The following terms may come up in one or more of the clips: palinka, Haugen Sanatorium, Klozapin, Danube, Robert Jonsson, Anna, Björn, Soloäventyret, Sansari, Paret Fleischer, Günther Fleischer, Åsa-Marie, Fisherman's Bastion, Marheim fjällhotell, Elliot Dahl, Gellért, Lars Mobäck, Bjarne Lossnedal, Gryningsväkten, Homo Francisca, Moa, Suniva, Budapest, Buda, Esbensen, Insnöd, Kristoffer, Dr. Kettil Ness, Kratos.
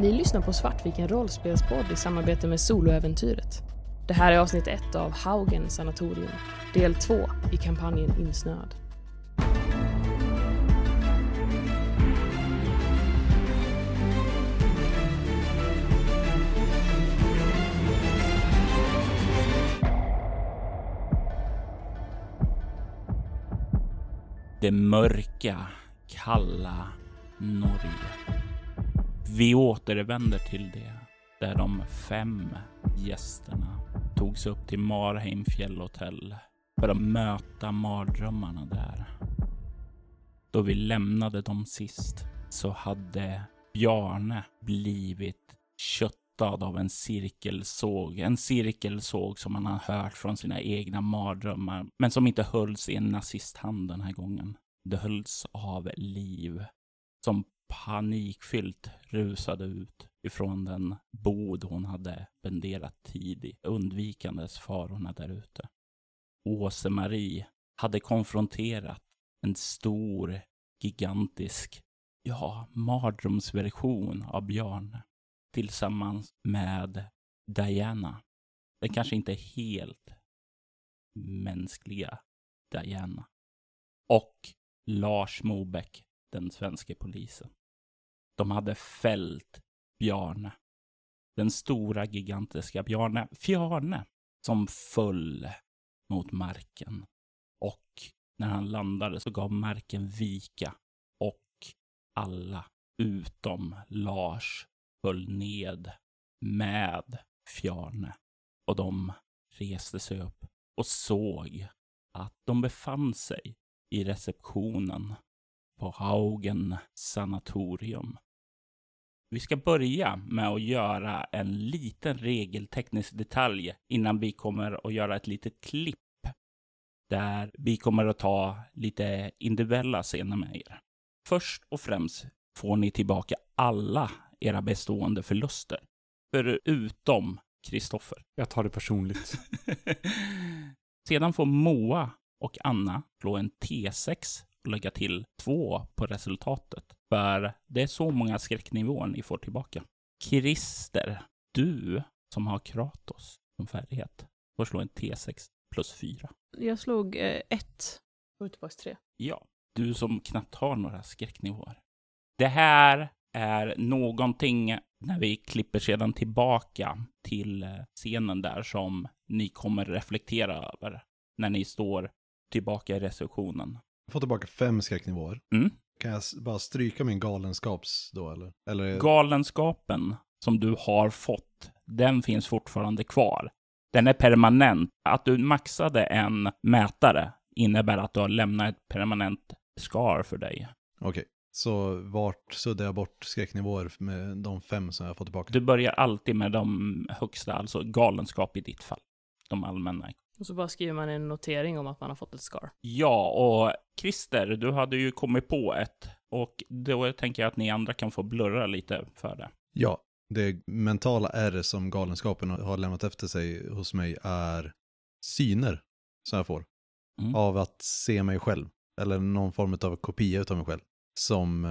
Ni lyssnar på Svartviken rollspelspodd i samarbete med Soloäventyret. Det här är avsnitt 1 av Haugen Sanatorium, del 2 i kampanjen Insnöd. Det mörka, kalla Norge. Vi återvänder till det där de 5 gästerna togs upp till Marheim fjällhotell för att möta mardrömmarna där. Då vi lämnade dem sist så hade Bjarne blivit köttad av en cirkelsåg. En cirkelsåg som han har hört från sina egna mardrömmar men som inte hölls i en nazisthand den här gången. Det hölls av Liv som panikfyllt rusade ut ifrån den bod hon hade spenderat tid i, undvikandes farorna där ute. Åsa-Marie hade konfronterat en stor, gigantisk, mardrömsversion av Björn tillsammans med Diana. Den kanske inte helt mänskliga Diana. Och Lars Mobäck, den svenska polisen. De hade fällt Bjarne. Den stora gigantiska Bjarne som föll mot marken. Och när han landade så gav marken vika. Och alla utom Lars föll ned med Bjarne. Och de reste sig upp och såg att de befann sig i receptionen på Haugen Sanatorium. Vi ska börja med att göra en liten regelteknisk detalj innan vi kommer att göra ett litet klipp där vi kommer att ta lite individuella scener med er. Först och främst får ni tillbaka alla era bestående förluster, förutom Kristoffer. Jag tar det personligt. Sedan får Moa och Anna slå en T6 och lägga till 2 på resultatet. För det är så många skräcknivåer ni får tillbaka. Krister, du som har Kratos som färdighet, får slå en T6 plus 4. Jag slog 1 och tillbaka 3. Ja, du som knappt har några skräcknivåer. Det här är någonting när vi klipper sedan tillbaka till scenen där som ni kommer reflektera över när ni står tillbaka i receptionen. Jag får tillbaka 5 skräcknivåer. Mm. Kan jag bara stryka min galenskaps då? Eller... Galenskapen som du har fått, den finns fortfarande kvar. Den är permanent. Att du maxade en mätare innebär att du har lämnat ett permanent skar för dig. Okej, så vart suddar jag bort skräcknivåer med de 5 som jag har fått tillbaka? Du börjar alltid med de högsta, alltså galenskap i ditt fall. De allmänna. Och så bara skriver man en notering om att man har fått ett skar. Ja, och Krister, du hade ju kommit på ett. Och då tänker jag att ni andra kan få blurra lite för det. Ja, det mentala R som galenskapen har lämnat efter sig hos mig är syner som jag får. Mm. Av att se mig själv. Eller någon form av kopia av mig själv. Som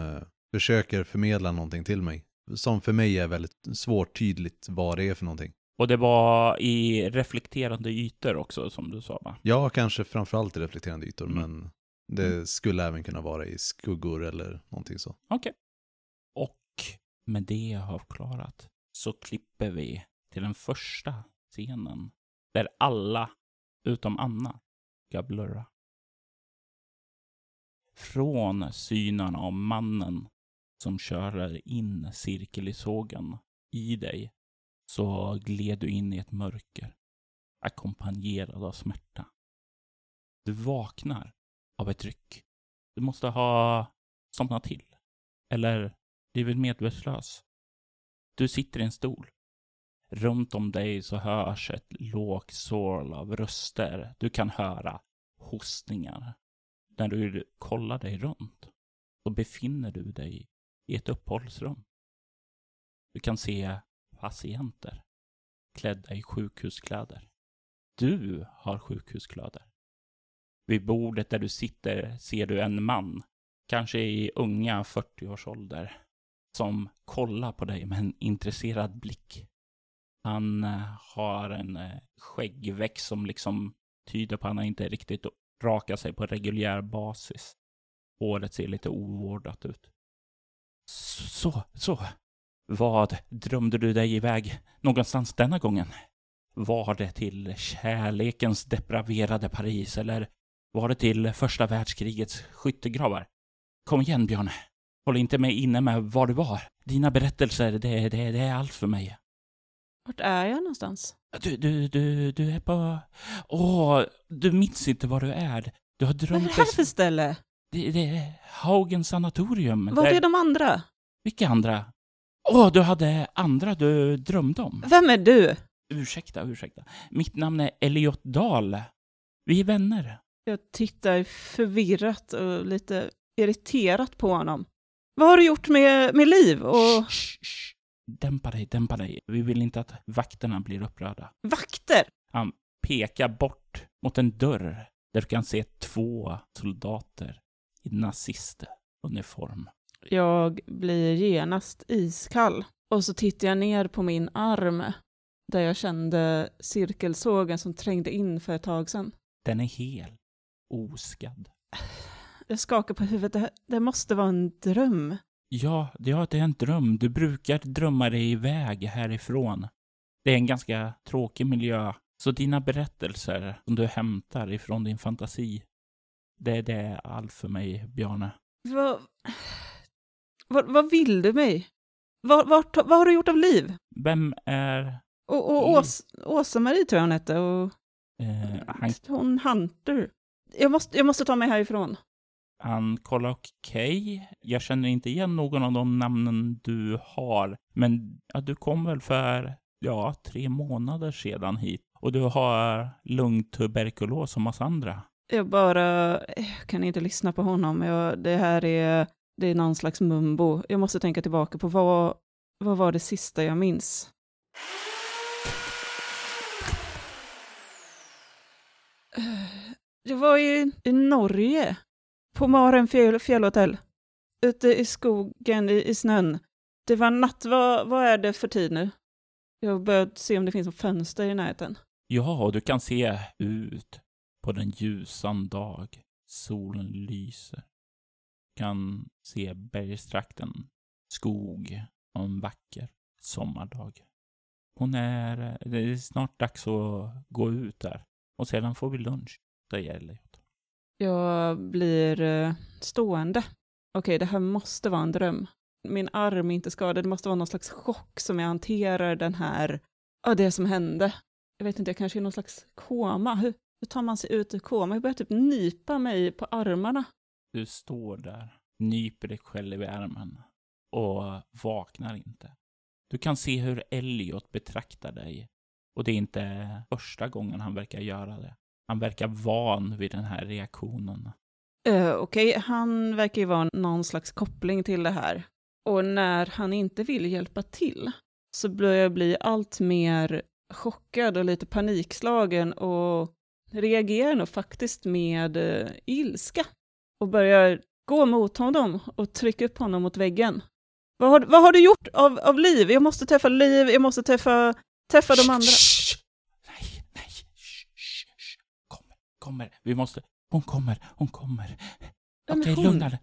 försöker förmedla någonting till mig. Som för mig är väldigt svårt tydligt vad det är för någonting. Och det var i reflekterande ytor också, som du sa, va? Ja, kanske framförallt i reflekterande ytor, men det skulle även kunna vara i skuggor eller någonting så. Okej. Och med det jag har klarat så klipper vi till den första scenen där alla, utom Anna, ska blurra. Från synen av mannen som kör in cirkel i sågen i dig så gled du in i ett mörker, ackompanjerad av smärta. Du vaknar av ett ryck. Du måste ha somnat till, eller blivit medvetslös. Du sitter i en stol. Runt om dig så hörs ett lågt sorl av röster. Du kan höra hostningar. När du kollar dig runt så befinner du dig i ett uppehållsrum. Du kan se patienter klädda i sjukhuskläder. Du har sjukhuskläder. Vid bordet där du sitter ser du en man, kanske i unga 40-års ålder, som kollar på dig med en intresserad blick. Han har en skäggväxt som liksom tyder på att han inte riktigt rakar sig på reguljär basis. Håret ser lite ovårdat ut. Så. Vad drömde du dig iväg någonstans denna gången? Var det till kärlekens depraverade Paris eller var det till första världskrigets skyttegravar? Kom igen, Björn. Håll inte mig inne med var du var. Dina berättelser, det är allt för mig. Vart är jag någonstans? Du är på... du minns inte var du är. Du har drömt... Vad är det här för ställe? Det är Haugen Sanatorium. Var är de andra? Vilka andra? Du hade andra du drömde om. Vem är du? Ursäkta. Mitt namn är Elliot Dahl. Vi är vänner. Jag tittar förvirrat och lite irriterat på honom. Vad har du gjort med Liv? Och... Shh. Dämpa dig. Vi vill inte att vakterna blir upprörda. Vakter? Han pekar bort mot en dörr där du kan se 2 soldater i nazistuniform. Jag blir genast iskall. Och så tittar jag ner på min arm där jag kände cirkelsågen som trängde in för ett tag sedan. Den är hel. Oskadd. Jag skakar på huvudet. Det måste vara en dröm. Ja, det är en dröm. Du brukar drömma dig iväg härifrån. Det är en ganska tråkig miljö. Så dina berättelser som du hämtar ifrån din fantasi, det är allt för mig, Bjarne. Vad vill du mig? Vad har du gjort av Liv? Vem är... Och Åsa-Marie tror jag hon hette. Och... Hon Hunter. Jag måste ta mig härifrån. Han kollar okej. Jag känner inte igen någon av de namnen du har. Men ja, du kom väl för 3 månader sedan hit. Och du har lungtuberkulos som oss andra. Jag kan inte lyssna på honom. Det är någon slags mumbo. Jag måste tänka tillbaka på vad var det sista jag minns. Jag var i Norge. På Marheim fjällhotell. Ute i skogen i snön. Det var natt. Vad är det för tid nu? Jag började se om det finns något fönster i närheten. Ja, du kan se ut på den ljusan dag. Solen lyser. Du kan se bergstrakten. Skog och en vacker sommardag. Det är snart dags att gå ut där. Och sedan får vi lunch. Det gäller. Jag blir stående. Okej, det här måste vara en dröm. Min arm är inte skadad. Det måste vara någon slags chock som jag hanterar den här... det som hände. Jag vet inte, jag kanske är någon slags koma. Hur tar man sig ut ur koma? Jag börjar typ nypa mig på armarna. Du står där, nyper dig själv i armen och vaknar inte. Du kan se hur Elliot betraktar dig. Och det är inte första gången han verkar göra det. Han verkar van vid den här reaktionen. Okej, han verkar ju vara någon slags koppling till det här. Och när han inte vill hjälpa till så börjar jag bli allt mer chockad och lite panikslagen. Och reagerar nog faktiskt med ilska. Och börjar gå mot honom och trycka upp honom mot väggen. Vad har du gjort av Liv? Jag måste träffa Liv, jag måste träffa de andra. Kommer. Vi måste... Hon kommer. Okej, lugna.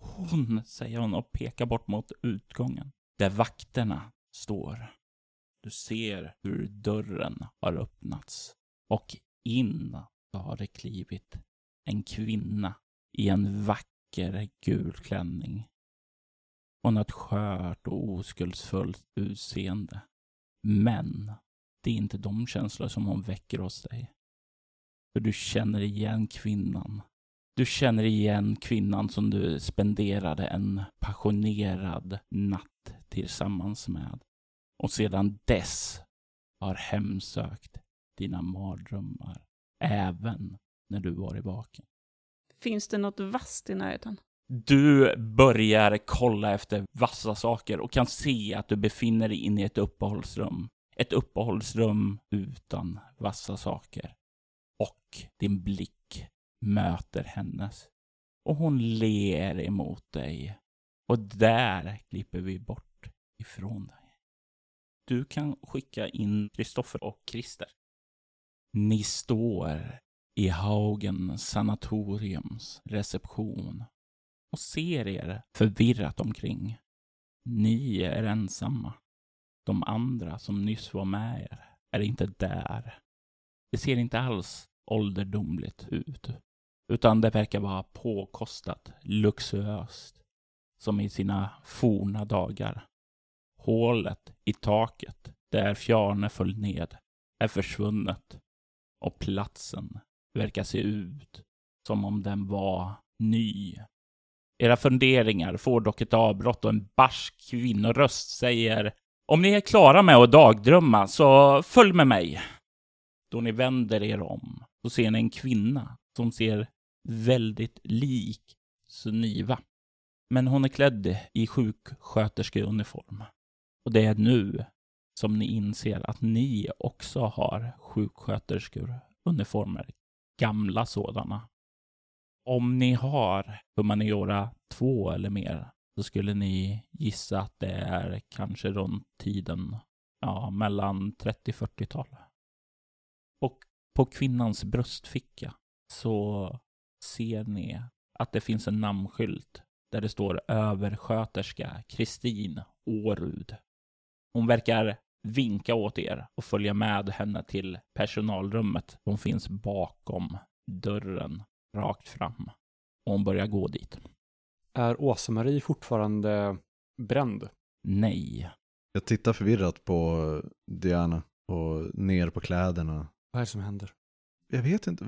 Hon, säger hon och pekar bort mot utgången. Där vakterna står. Du ser hur dörren har öppnats. Och in har det klivit en kvinna i en vacker gul klänning. Hon har ett skört och oskuldsfullt utseende. Men det är inte de känslor som hon väcker hos dig. För du känner igen kvinnan. Du känner igen kvinnan som du spenderade en passionerad natt tillsammans med. Och sedan dess har hemsökt dina mardrömmar. Även när du var i vaken. Finns det något vasst i närheten? Du börjar kolla efter vassa saker och kan se att du befinner dig inne i ett uppehållsrum. Ett uppehållsrum utan vassa saker. Och din blick möter hennes. Och hon ler emot dig. Och där klipper vi bort ifrån dig. Du kan skicka in Kristoffer och Krister. Ni står i Haugen Sanatoriums reception och ser er förvirrat omkring. Ni är ensamma. De andra som nyss var med er är inte där. Det ser inte alls ålderdomligt ut, utan det verkar vara påkostat, luxuöst, som i sina forna dagar. Hålet i taket där fjärne föll ned är försvunnet, och platsen verkar se ut som om den var ny. Era funderingar får dock ett avbrott och en barsk kvinnoröst säger: "Om ni är klara med att dagdrömma så följ med mig." Då ni vänder er om så ser ni en kvinna som ser väldigt lik Suniva. Men hon är klädd i sjuksköterskeuniform. Och det är nu som ni inser att ni också har sjuksköterskeuniformer. Gamla sådana. Om ni har humaniora 2 eller mer så skulle ni gissa att det är kanske runt tiden, mellan 30-40-tal. Och på kvinnans bröstficka så ser ni att det finns en namnskylt där det står översköterska Kristin Årud. Hon verkar vinka åt er och följa med henne till personalrummet. Hon finns bakom dörren rakt fram. Och hon börjar gå dit. Är Åsa-Marie fortfarande bränd? Nej. Jag tittar förvirrat på Diana och ner på kläderna. Vad är det som händer? Jag vet inte.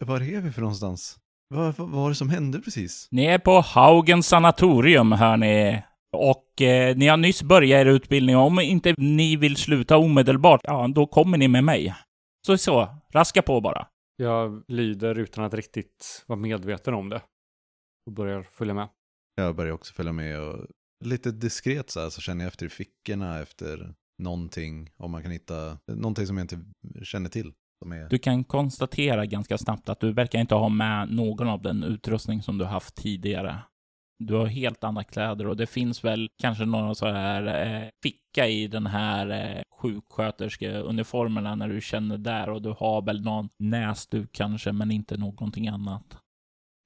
Var är vi för någonstans? Vad var det som hände precis? Ni är på Haugen Sanatorium, hör ni. Och ni har nyss börjat er utbildning. Om inte ni vill sluta omedelbart, då kommer ni med mig. Så, raska på bara. Jag lyder utan att riktigt vara medveten om det. Och börjar följa med. Jag börjar också följa med. Och lite diskret så känner jag efter i fickorna, efter någonting. Om man kan hitta någonting som jag inte känner till. Du kan konstatera ganska snabbt att du verkar inte ha med någon av den utrustning som du haft tidigare. Du har helt andra kläder och det finns väl kanske någon så här ficka i den här sjuksköterskeuniformerna när du känner där, och du har väl någon näsduk kanske, men inte någonting annat.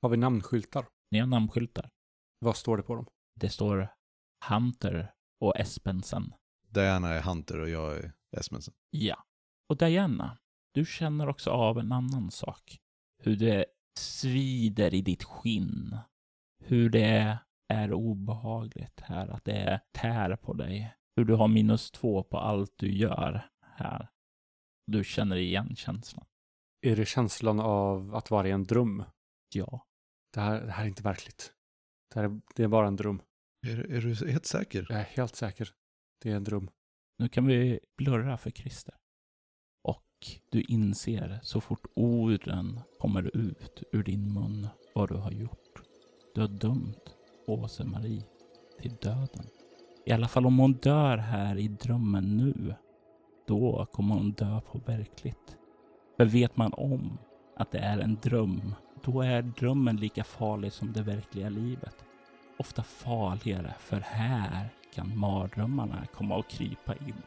Har vi namnskyltar? Ni har namnskyltar. Vad står det på dem? Det står Hunter och Esbensen. Diana är Hunter och jag är Esbensen. Ja. Och Diana, du känner också av en annan sak. Hur det svider i ditt skinn. Hur det är obehagligt här. Att det tär på dig. Hur du har -2 på allt du gör här. Du känner igen känslan. Är det känslan av att vara i en dröm? Ja. Det här är inte verkligt. Det är bara en dröm. Är du helt säker? Jag är helt säker. Det är en dröm. Nu kan vi blurra för Krister. Du inser så fort orden kommer ut ur din mun vad du har gjort. Du har dömt Åsa-Marie till döden. I alla fall om hon dör här i drömmen nu, då kommer hon dö på verkligt. För vet man om att det är en dröm, då är drömmen lika farlig som det verkliga livet. Ofta farligare, för här kan mardrömmarna komma och krypa in.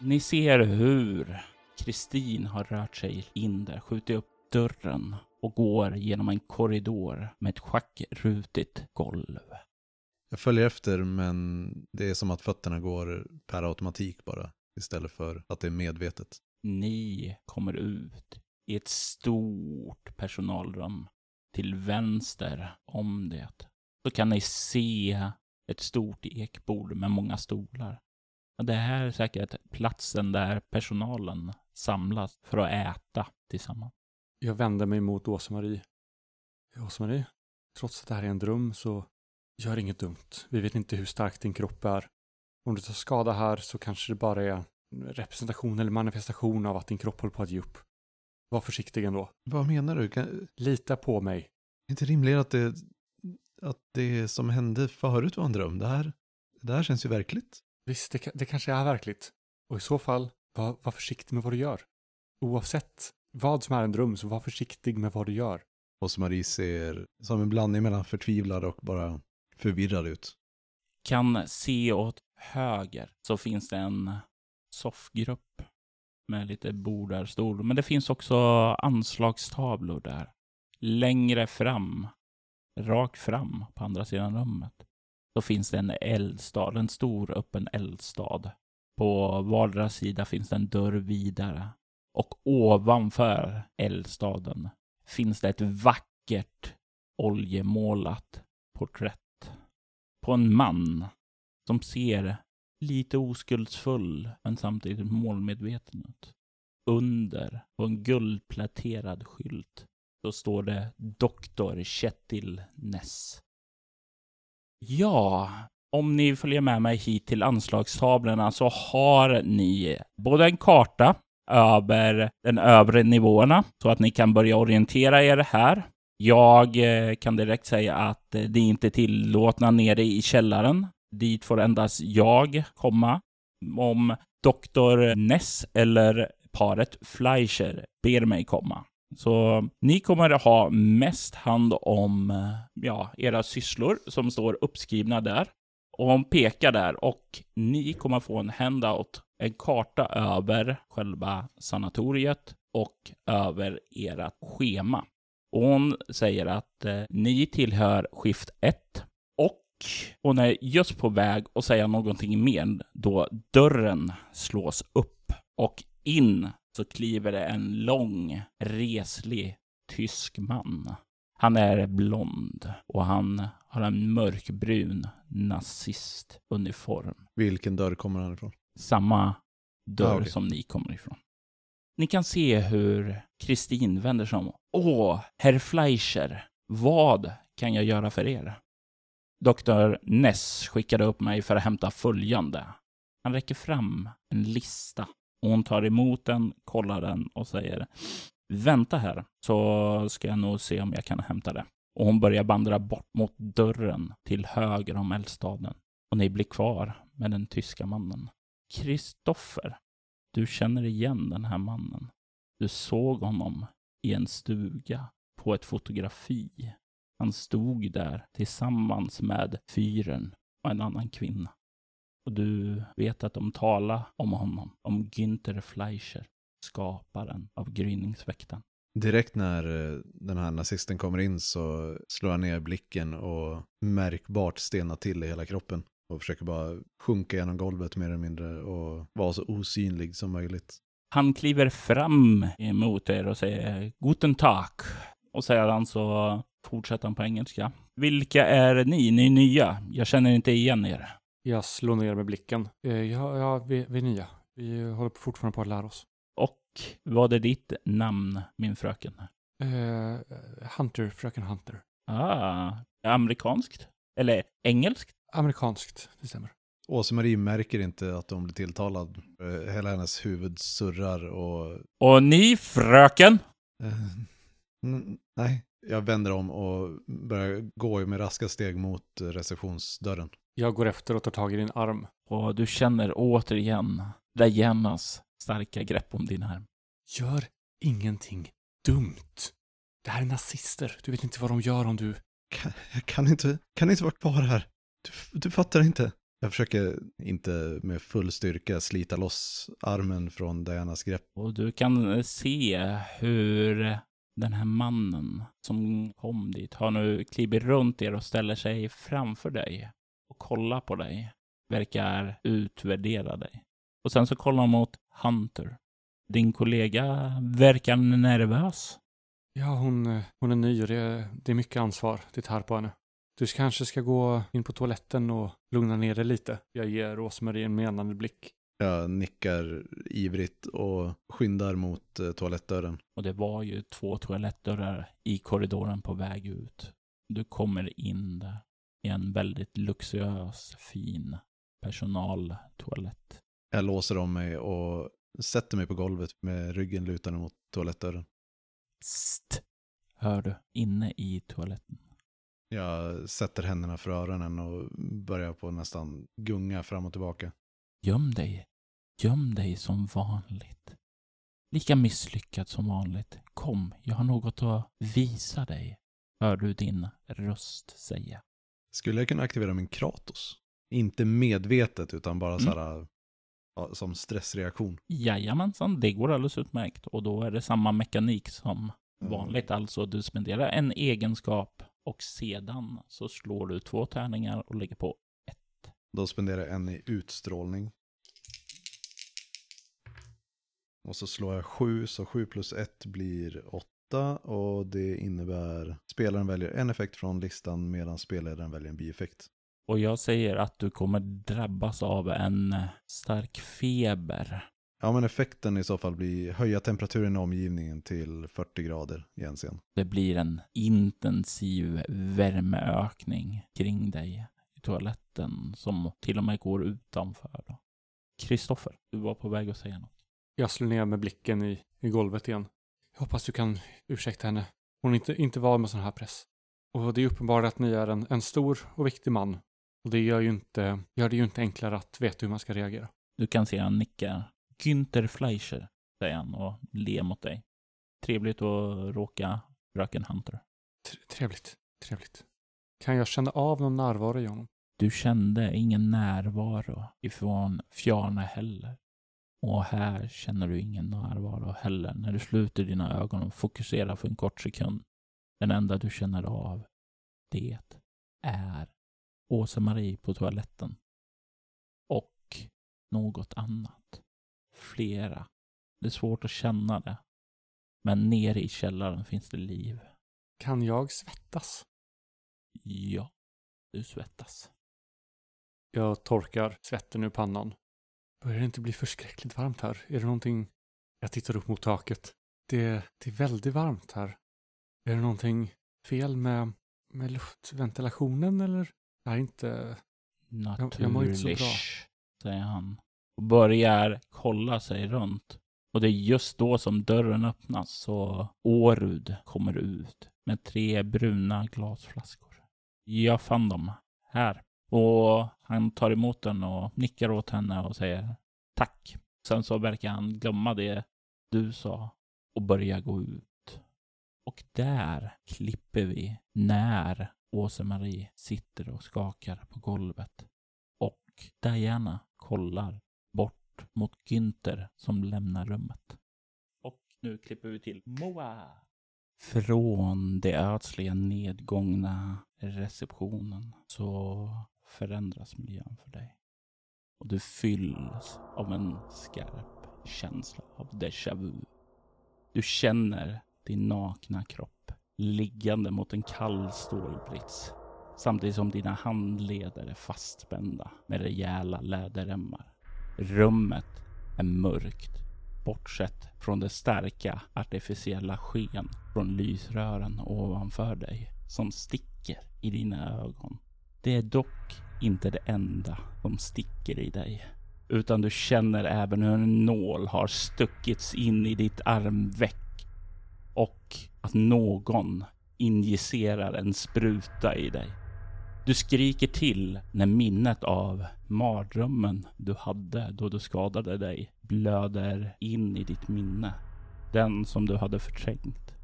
Ni ser hur Kristin har rört sig in där, skjutit upp dörren och går genom en korridor med ett schackrutigt golv. Jag följer efter, men det är som att fötterna går per automatik bara, istället för att det är medvetet. Ni kommer ut i ett stort personalrum. Till vänster om det så kan ni se ett stort ekbord med många stolar. Det här är säkert platsen där personalen samlas för att äta tillsammans. Jag vänder mig mot Åsa-Marie. Åsa-Marie, trots att det här är en dröm så gör inget dumt. Vi vet inte hur stark din kropp är. Om du tar skada här så kanske det bara är representation eller manifestation av att din kropp håller på att ge upp. Var försiktig ändå. Vad menar du? Lita på mig. Det är inte rimligt att det som hände förut var en dröm. Det här känns ju verkligt. Visst, det kanske är verkligt. Och i så fall, var försiktig med vad du gör. Oavsett vad som är en dröm, så var försiktig med vad du gör. Åsa-Marie ser som en blandning mellan förtvivlad och bara förvirrad ut. Kan se åt höger så finns det en soffgrupp med lite bord där, stol. Men det finns också anslagstavlor där. Längre fram, rakt fram på andra sidan rummet, så finns det en eldstad, en stor öppen eldstad. På vardera sida finns det en dörr vidare. Och ovanför eldstaden finns det ett vackert oljemålat porträtt på en man som ser lite oskuldsfull men samtidigt målmedveten ut. Under på en guldpläterad skylt så står det Dr. Kettil Ness. Ja, om ni följer med mig hit till anslagstavlorna så har ni både en karta över den övre nivåerna så att ni kan börja orientera er här. Jag kan direkt säga att det inte är tillåtna nere i källaren. Dit får endast jag komma. Om Dr. Ness eller paret Fleischer ber mig komma. Så ni kommer att ha mest hand om era sysslor som står uppskrivna där. Och hon pekar där och ni kommer få en handout, en karta över själva sanatoriet och över era schema. Och hon säger att ni tillhör skift 1 och hon är just på väg att säga någonting mer då dörren slås upp och in så kliver det en lång, reslig tysk man. Han är blond och han har en mörkbrun nazistuniform. Vilken dörr kommer han ifrån? Samma dörr som ni kommer ifrån. Ni kan se hur Kristin vänder sig om. Åh, herr Fleischer, vad kan jag göra för er? Dr. Ness skickade upp mig för att hämta följande. Han räcker fram en lista och hon tar emot den, kollar den och säger... Vänta här så ska jag nog se om jag kan hämta det. Och hon börjar vandra bort mot dörren till höger om eldstaden. Och ni blir kvar med den tyska mannen. Kristoffer, du känner igen den här mannen. Du såg honom i en stuga på ett fotografi. Han stod där tillsammans med fyren och en annan kvinna. Och du vet att de talar om honom, om Günther Fleischer. Skaparen av gryningsväkten. Direkt när den här nazisten kommer in så slår han ner blicken och märkbart stenar till i hela kroppen och försöker bara sjunka genom golvet mer eller mindre och vara så osynlig som möjligt. Han kliver fram emot er och säger Guten Tag och sedan så fortsätter han på engelska. Vilka är ni? Ni är nya. Jag känner inte igen er. Jag slår ner med blicken. Vi är nya. Vi håller fortfarande på att lära oss. Och vad är ditt namn, min fröken? Hunter, fröken Hunter. Ah, amerikanskt? Eller engelskt? Amerikanskt, det stämmer. Åsa-Marie märker inte att de blir tilltalad. Hela hennes huvud surrar och... Och ni, fröken? Nej, jag vänder om och börjar gå med raska steg mot receptionsdörren. Jag går efter och tar tag i din arm. Och du känner återigen Dianas starka grepp om din arm. Gör ingenting dumt. Det här är nazister. Du vet inte vad de gör om du... Jag kan inte vara kvar här. Du fattar inte. Jag försöker inte med full styrka slita loss armen från Dianas grepp. Och du kan se hur den här mannen som kom dit har nu klivit runt er och ställer sig framför dig och kollar på dig. Verkar utvärdera dig. Och sen så kollar han mot Hunter. Din kollega verkar nervös. Ja, hon är ny och det är mycket ansvar det tar på henne. Du kanske ska gå in på toaletten och lugna ner dig lite. Jag ger Åsa-Marie en menande blick. Jag nickar ivrigt och skyndar mot toalettdörren. Och det var ju 2 toalettdörrar i korridoren på väg ut. Du kommer in där i en väldigt luxuös, fin personaltoalett. Jag låser om mig och sätter mig på golvet med ryggen lutande mot toalettdörren. Psst! Hör du? Inne i toaletten. Jag sätter händerna för öronen och börjar på nästan gunga fram och tillbaka. Göm dig. Göm dig som vanligt. Lika misslyckad som vanligt. Kom, jag har något att visa dig. Hör du din röst säga. Skulle jag kunna aktivera min Kratos? Inte medvetet utan bara så här ja, som stressreaktion. Jajamensan, det går alldeles utmärkt. Och då är det samma mekanik som vanligt. Alltså du spenderar en egenskap och sedan så slår du 2 tärningar och lägger på 1. Då spenderar jag en i utstrålning. Och så slår jag 7, så 7 + 1 blir 8. Och det innebär spelaren väljer en effekt från listan medan spelaren väljer en bieffekt. Och jag säger att du kommer drabbas av en stark feber. Ja, men effekten i så fall blir höja temperaturen i omgivningen till 40 grader igen sen. Det blir en intensiv värmeökning kring dig i toaletten som till och med går utanför. Kristoffer, du var på väg att säga något. Jag slår ner med blicken i golvet igen. Jag hoppas du kan ursäkta henne. Hon är inte var med sån här press. Och det är uppenbart att ni är en stor och viktig man. Och det gör det ju inte enklare att veta hur man ska reagera. Du kan se han nickar. Günther Fleischer, säger han och ler mot dig. Trevligt att råka röken Hunter. Trevligt. Kan jag känna av någon närvaro i honom? Du kände ingen närvaro ifrån Fjärna heller. Och här känner du ingen närvaro heller. När du sluter dina ögon och fokuserar för en kort sekund. Den enda du känner av, det är Åsa-Marie på toaletten. Och något annat. Flera. Det är svårt att känna det. Men nere i källaren finns det liv. Kan jag svettas? Ja, du svettas. Jag torkar svetten ur pannan. Börjar det inte bli förskräckligt varmt här? Är det någonting... Jag tittar upp mot taket. Det är väldigt varmt här. Är det någonting fel med luftventilationen eller? Nej, inte... Jag mår inte så bra, säger han. Och börjar kolla sig runt. Och det är just då som dörren öppnas så Årud kommer ut med 3 bruna glasflaskor. Jag fann dem här. Och han tar emot den och nickar åt henne och säger tack. Sen så verkar han glömma det du sa och börjar gå ut. Och där klipper vi när Åsa-Marie sitter och skakar på golvet. Och Diana kollar bort mot Günther som lämnar rummet. Och nu klipper vi till Moa. Från det ödsliga nedgångna receptionen så förändras miljön för dig. Och du fylls av en skarp känsla av déjà vu. Du känner din nakna kropp liggande mot en kall stålbrits. Samtidigt som dina handleder är fastspända med rejäla läderremmar. Rummet är mörkt. Bortsett från det starka artificiella sken från lysrören ovanför dig som sticker i dina ögon. Det är dock inte det enda som sticker i dig. Utan du känner även hur en nål har stuckits in i ditt armveck. Och att någon injicerar en spruta i dig. Du skriker till när minnet av mardrömmen du hade då du skadade dig blöder in i ditt minne. Den som du hade förträngt.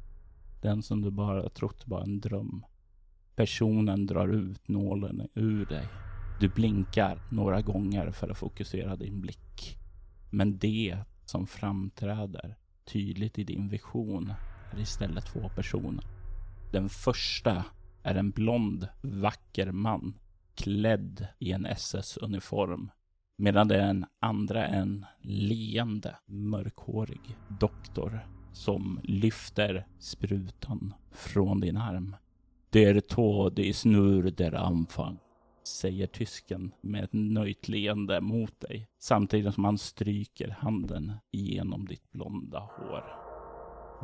Den som du bara trott var en dröm. Personen drar ut nålen ur dig. Du blinkar några gånger för att fokusera din blick. Men det som framträder tydligt i din vision är istället 2 personer. Den första är en blond, vacker man klädd i en SS-uniform. Medan den andra är en leende, mörkhårig doktor som lyfter sprutan från din arm. Der Tod ist nur der Anfang, säger tysken med ett nöjt leende mot dig. Samtidigt som han stryker handen genom ditt blonda hår.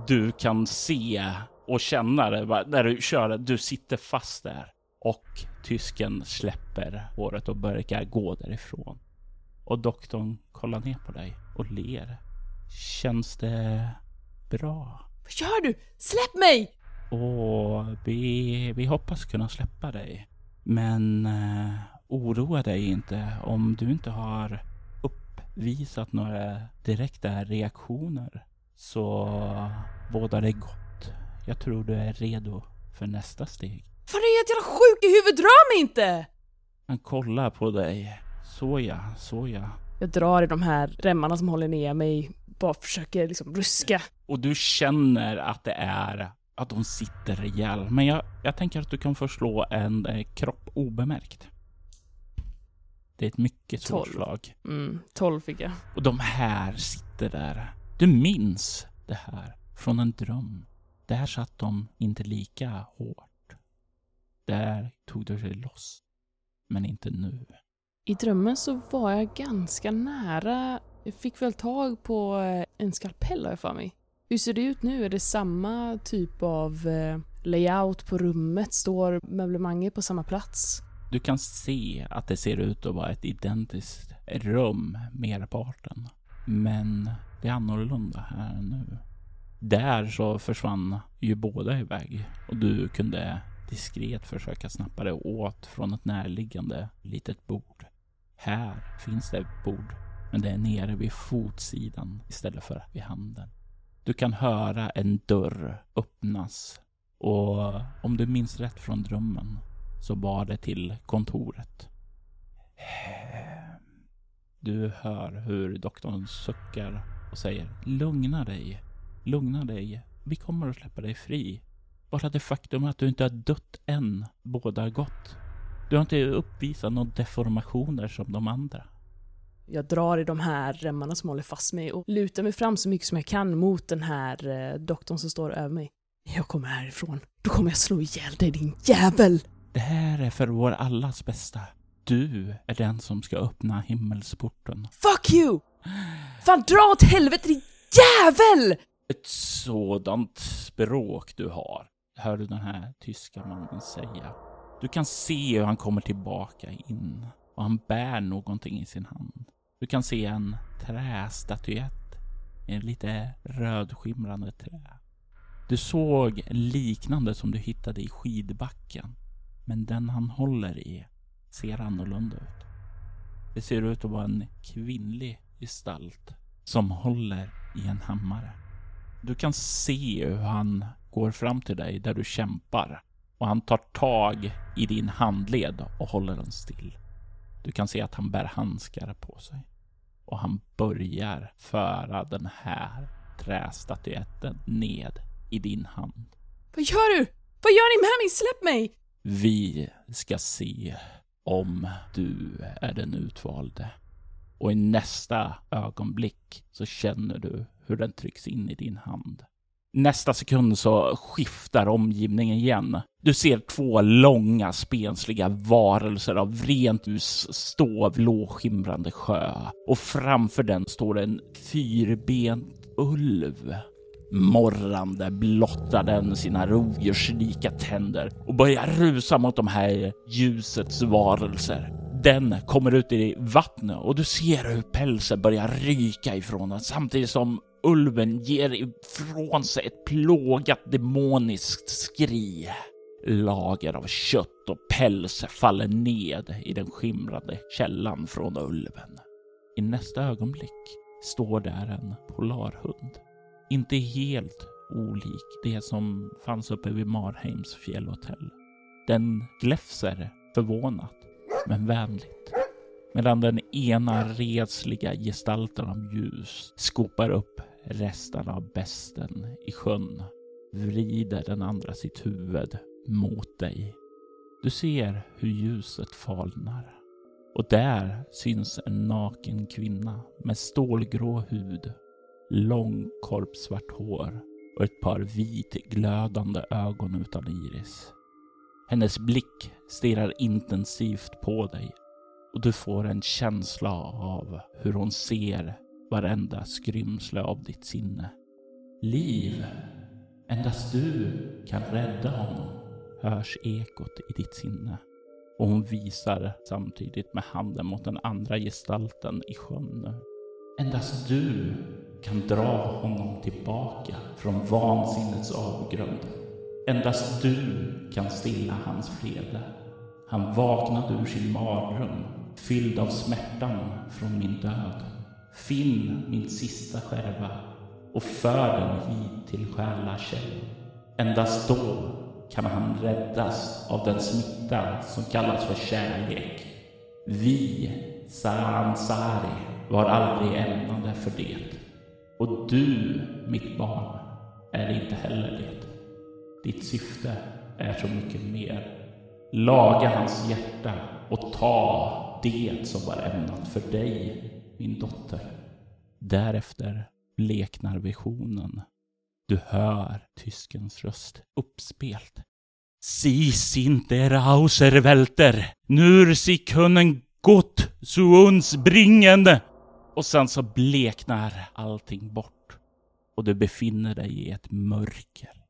Du kan se och känna det när du kör. Du sitter fast där. Och tysken släpper håret och börjar gå därifrån. Och doktorn kollar ner på dig och ler. Känns det bra? Vad gör du? Släpp mig! Och vi hoppas kunna släppa dig. Men oroa dig inte om du inte har uppvisat några direkta reaktioner. Så båda det gott. Jag tror du är redo för nästa steg. Fan, är jag jävla sjuk i huvudet? Rör mig inte! Han kollar på dig. Såja. Jag drar i de här remmarna som håller ner mig. Bara försöker liksom ruska. Och du känner att det är... att de sitter ihjäl. Men jag tänker att du kan förslå en kropp obemärkt. Det är ett mycket svårt slag. 12 fick jag. Och de här sitter där. Du minns det här från en dröm. Där satt de inte lika hårt. Där tog de sig loss. Men inte nu. I drömmen så var jag ganska nära. Jag fick väl tag på en skalpell här för mig. Hur ser det ut nu? Är det samma typ av layout på rummet? Står möblemanget på samma plats? Du kan se att det ser ut att vara ett identiskt rum merparten. Men det är annorlunda här nu. Där så försvann ju båda iväg. Och du kunde diskret försöka snappa det åt från ett närliggande litet bord. Här finns det ett bord. Men det är nere vid fotsidan istället för vid handen. Du kan höra en dörr öppnas och om du minns rätt från drömmen så var det till kontoret. Du hör hur doktorn suckar och säger: Lugna dig, vi kommer att släppa dig fri. Bara det faktum att du inte har dött än båda gott. Du har inte uppvisat några deformationer som de andra. Jag drar i de här remmarna som håller fast mig och lutar mig fram så mycket som jag kan mot den här doktorn som står över mig. Jag kommer härifrån. Då kommer jag slå ihjäl dig, din jävel! Det här är för vår allas bästa. Du är den som ska öppna himmelsporten. Fuck you! Fan, dra åt helvete, din jävel! Ett sådant språk du har. Hör du den här tyska mannen säga. Du kan se hur han kommer tillbaka in. Och han bär någonting i sin hand. Du kan se en trästatyett. En lite rödskimrande trä. Du såg liknande som du hittade i skidbacken. Men den han håller i ser annorlunda ut. Det ser ut att vara en kvinnlig gestalt som håller i en hammare. Du kan se hur han går fram till dig där du kämpar. Och han tar tag i din handled och håller den still. Du kan se att han bär handskar på sig. Och han börjar föra den här trästatyetten ned i din hand. Vad gör du? Vad gör ni med mig? Släpp mig! Vi ska se om du är den utvalde. Och i nästa ögonblick så känner du hur den trycks in i din hand. Nästa sekund så skiftar omgivningen igen. Du ser två långa, spensliga varelser av rent stå av blåskimrande sjö. Och framför den står en fyrbent ulv. Morrande blottar den sina rovdjurslika tänder och börjar rusa mot de här ljusets varelser. Den kommer ut i vattnet och du ser hur pälsen börjar ryka ifrån den samtidigt som ulven ger ifrån sig ett plågat demoniskt skri. Lager av kött och päls faller ned i den skimrande källan från ulven. I nästa ögonblick står där en polarhund. Inte helt olik det som fanns uppe vid Marheims fjällhotell. Den gläfser förvånat men vänligt. Medan den ena resliga gestalten av ljus skopar upp resterna av besten i sjön, vrider den andra sitt huvud mot dig. Du ser hur ljuset falnar. Och där syns en naken kvinna med stålgrå hud, lång korpsvart hår och ett par vitglödande ögon utan iris. Hennes blick stirrar intensivt på dig och du får en känsla av hur hon ser varenda skrymsle av ditt sinne. Liv, endast du kan rädda honom, hörs ekot i ditt sinne. Och hon visar samtidigt med handen mot den andra gestalten i sjön. Endast du kan dra honom tillbaka från vansinnets avgrund. Endast du kan stilla hans vrede. Han vaknade ur sin mardröm, fylld av smärtan från min död. Finn min sista skärva och för den hit till själakäll. Endast då kan han räddas av den smitta som kallas för kärlek. Vi, Sansari, var aldrig ämnade för det. Och du, mitt barn, är inte heller det. Ditt syfte är så mycket mer. Laga hans hjärta och ta det som var ämnat för dig, min dotter. Därefter bleknar visionen. Du hör tyskens röst uppspelt. Sis inte rauservälter, nur si können gott zu uns bringen. Och sen så bleknar allting bort. Och du befinner dig i ett mörker.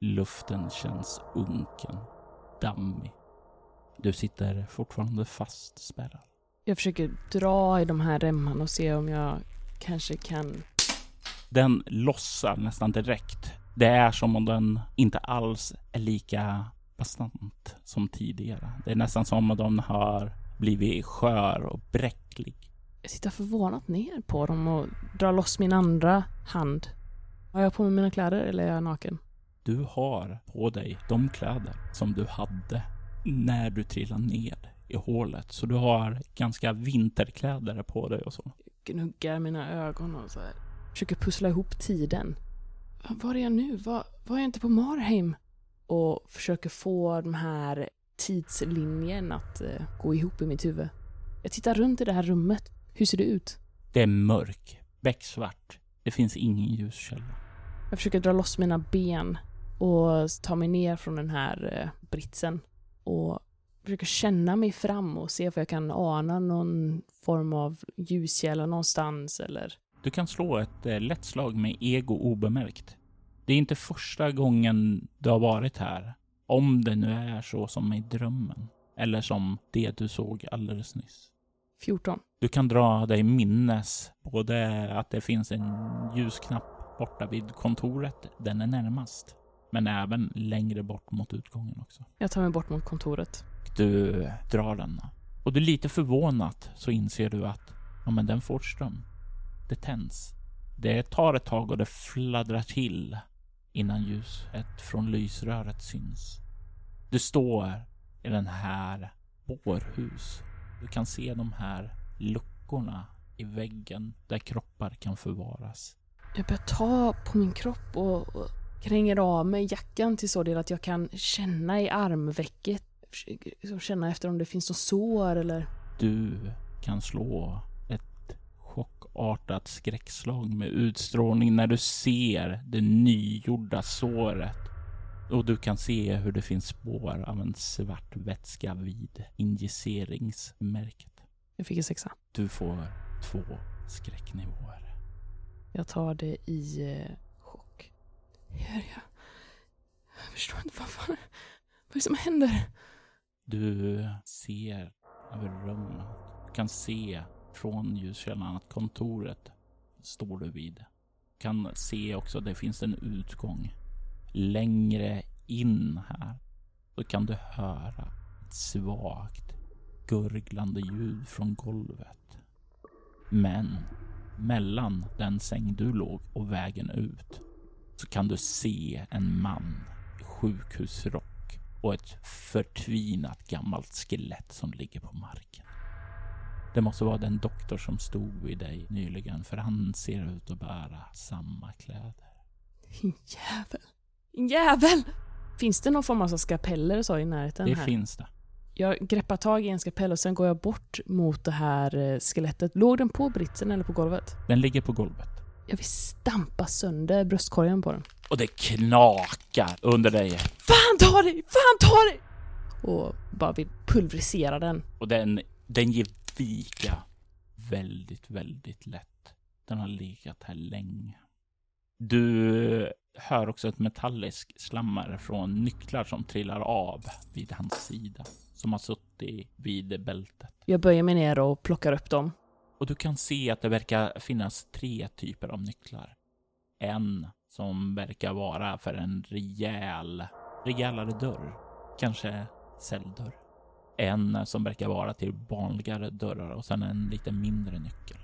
Luften känns unken, dammig. Du sitter fortfarande fastspärrad. Jag försöker dra i de här remmarna och se om jag kanske kan... Den lossar nästan direkt. Det är som om den inte alls är lika bastant som tidigare. Det är nästan som om den har blivit skör och bräcklig. Jag sitter förvånat ner på dem och drar loss min andra hand. Har jag på mig mina kläder eller är jag naken? Du har på dig de kläder som du hade när du trillade ner i hålet. Så du har ganska vinterkläder på dig och så. Jag gnuggar mina ögon och så här. Försöker pussla ihop tiden. Var är jag nu? Var är jag inte på Marheim? Och försöker få de här tidslinjen att gå ihop i mitt huvud. Jag tittar runt i det här rummet. Hur ser det ut? Det är mörk, becksvart. Det finns ingen ljuskälla. Jag försöker dra loss mina ben och ta mig ner från den här britsen. Och försöker känna mig fram och se om jag kan ana någon form av ljuskälla någonstans eller... Du kan slå ett lätt slag med ego obemärkt. Det är inte första gången du har varit här. Om det nu är så som i drömmen. Eller som det du såg alldeles nyss. 14. Du kan dra dig minnes både att det finns en ljusknapp borta vid kontoret. Den är närmast. Men även längre bort mot utgången också. Jag tar mig bort mot kontoret. Du drar den. Och du är lite förvånat så inser du att ja, men den får ström. Det tänds. Det tar ett tag och det fladdrar till innan ljuset från lysröret syns. Du står i den här bårhus. Du kan se de här luckorna i väggen där kroppar kan förvaras. Jag börjar ta på min kropp och kränger av mig jackan till så del att jag kan känna i armvecket. Känna efter om det finns något sår eller... Du kan slå artat skräckslag med utstrålning när du ser det nygjorda såret. Och du kan se hur det finns spår av en svart vätska vid injiceringsmärket. Jag fick en 6. Du får 2 skräcknivåer. Jag tar det i chock. Jag förstår inte vad som händer. Du ser över rummet. Du kan se från ljuskällan att kontoret står du vid. Kan se också att det finns en utgång. Längre in här så kan du höra ett svagt gurglande ljud från golvet. Men mellan den säng du låg och vägen ut så kan du se en man i sjukhusrock och ett förtvinat gammalt skelett som ligger på marken. Det måste vara den doktor som stod vid dig nyligen, för han ser ut att bära samma kläder. En jävel! Finns det någon form av skalpeller så i närheten här? Det finns det. Jag greppar tag i en skalpell och sen går jag bort mot det här skelettet. Låg den på britsen eller på golvet? Den ligger på golvet. Jag vill stampa sönder bröstkorgen på den. Och det knakar under dig. Fan ta dig! Och bara vill pulverisera den. Och den ger vika väldigt, väldigt lätt. Den har legat här länge. Du hör också ett metalliskt slammare från nycklar som trillar av vid hans sida. Som har suttit vid bältet. Jag böjer mig ner och plockar upp dem. Och du kan se att det verkar finnas 3 typer av nycklar. En som verkar vara för en rejälare dörr. Kanske celldörr. En som verkar vara till vanligare dörrar och sen en lite mindre nyckel.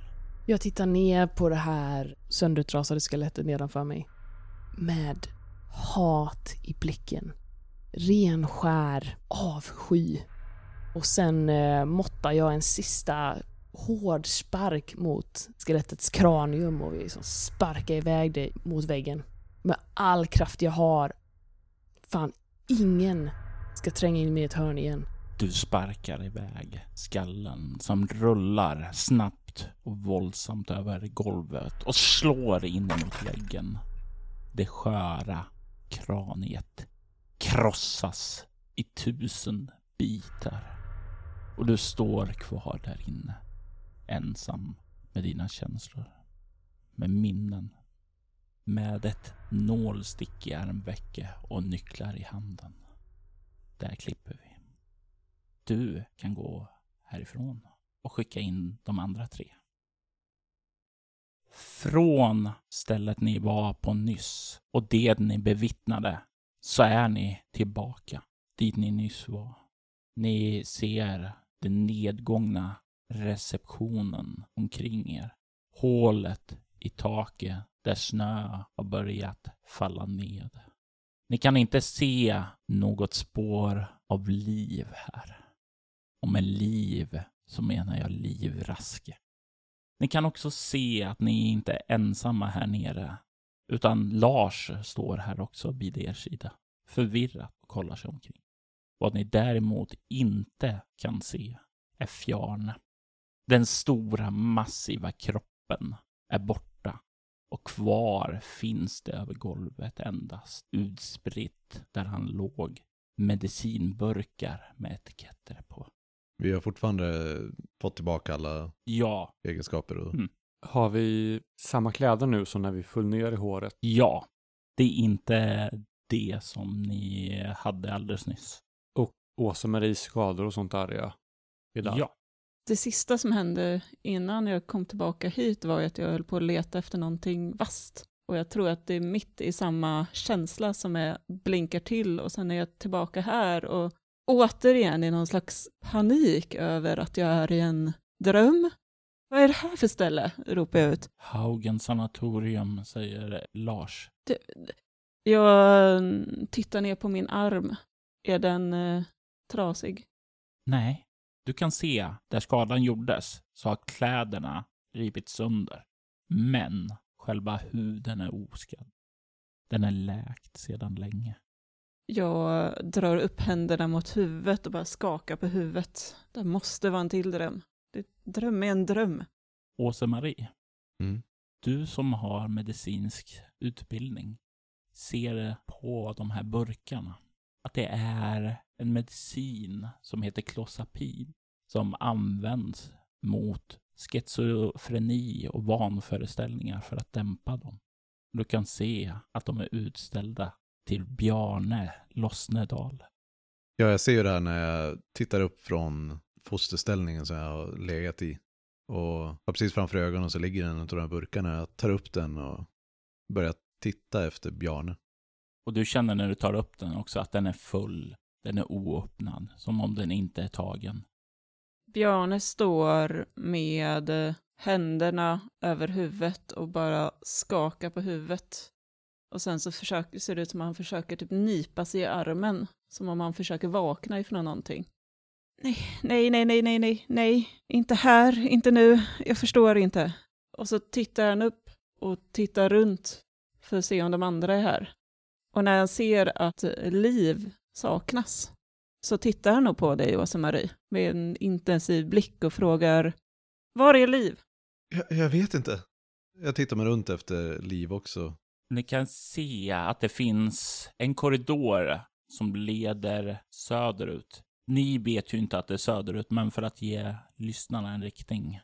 Jag tittar ner på det här söndertrasade skelettet nedanför mig. Med hat i blicken. renskär avsky. Och sen måttar jag en sista hård spark mot skelettets kranium och liksom sparkar iväg det mot väggen. Med all kraft jag har. Fan, ingen ska tränga in mig i ett hörn igen. Du sparkar iväg skallen som rullar snabbt och våldsamt över golvet och slår in mot väggen. Det sköra kraniet krossas i 1000 bitar. Och du står kvar där inne, ensam med dina känslor, med minnen, med ett nålstick i armväcke och nycklar i handen. Där klipper vi. Du kan gå härifrån och skicka in de andra tre. Från stället ni var på nyss och det ni bevittnade, så är ni tillbaka dit ni nyss var. Ni ser den nedgångna receptionen omkring er. Hålet i taket där snö har börjat falla ned. Ni kan inte se något spår av liv här. Och med liv så menar jag Liv Raske. Ni kan också se att ni inte är ensamma här nere. Utan Lars står här också vid er sida. Förvirrat och kollar sig omkring. Vad ni däremot inte kan se är Fjärn. Den stora massiva kroppen är borta. Och kvar finns det över golvet endast utspritt där han låg. Medicinburkar med etiketter på. Vi har fortfarande fått tillbaka alla egenskaper. Och... Har vi samma kläder nu som när vi föll ner i håret? Ja, det är inte det som ni hade alldeles nyss. Och Åsa-Maries skador och sånt där, ja. Det sista som hände innan jag kom tillbaka hit var att jag höll på att leta efter någonting vasst. Och jag tror att det är mitt i samma känsla som jag blinkar till. Och sen är jag tillbaka här och återigen i någon slags panik över att jag är i en dröm. Vad är det här för ställe? Ropar jag ut. Haugen Sanatorium, säger Lars. Jag tittar ner på min arm. Är den trasig? Nej. Du kan se, där skadan gjordes så har kläderna rivits sönder. Men själva huden är oskadd. Den är läkt sedan länge. Jag drar upp händerna mot huvudet och bara skakar på huvudet. Det måste vara en till dröm. Dröm är en dröm. Åsa-Marie, du som har medicinsk utbildning ser på de här burkarna att det är en medicin som heter klozapin som används mot schizofreni och vanföreställningar för att dämpa dem. Du kan se att de är utställda till Bjarne Lossnedal. Ja, jag ser ju det här när jag tittar upp från fosterställningen som jag har legat i. Och precis framför ögonen så ligger den av de här burkarna. Jag tar upp den och börjar titta efter Bjarne. Och du känner när du tar upp den också att den är full. Den är oöppnad, som om den inte är tagen. Bjarne står med händerna över huvudet och bara skakar på huvudet. Och sen så ser det ut som att han försöker typ nypa sig i armen. Som om han försöker vakna ifrån någonting. Nej. Inte här, inte nu. Jag förstår inte. Och så tittar han upp och tittar runt för att se om de andra är här. Och när han ser att Liv saknas så tittar han nog på dig, Åsa-Marie, med en intensiv blick och frågar: var är Liv? Jag vet inte. Jag tittar mig runt efter Liv också. Ni kan se att det finns en korridor som leder söderut. Ni vet ju inte att det är söderut, men för att ge lyssnarna en riktning.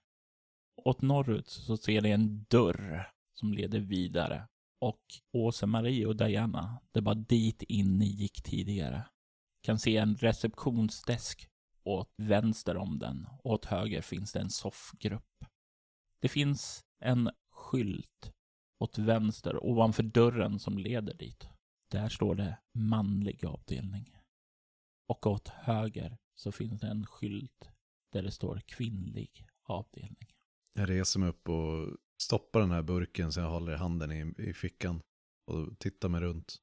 Åt norrut så ser ni en dörr som leder vidare. Och Åsa-Marie och Diana, det var dit in ni gick tidigare. Kan se en receptionsdesk åt vänster om den. Och åt höger finns det en soffgrupp. Det finns en skylt åt vänster ovanför dörren som leder dit. Där står det manlig avdelning. Och åt höger så finns det en skylt där det står kvinnlig avdelning. Jag reser mig upp och stoppar den här burken så jag håller handen i fickan och tittar mig runt.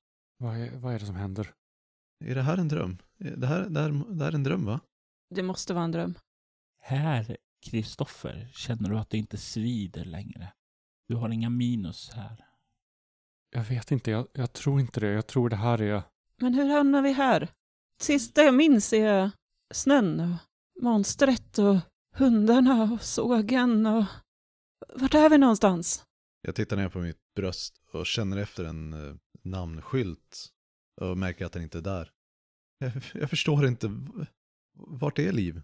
Vad är det som händer? Är det här en dröm? Det här är en dröm, va? Det måste vara en dröm. Här, Kristoffer, känner du att det inte svider längre? Du har inga minus här. Jag vet inte, jag tror inte det. Jag tror det här är... Men hur hamnar vi här? Sista jag minns är snön och monstret och hundarna och sågen och... Vart är vi någonstans? Jag tittar ner på mitt bröst och känner efter en namnskylt och märker att den inte är där. Jag förstår inte. Vart är Liv?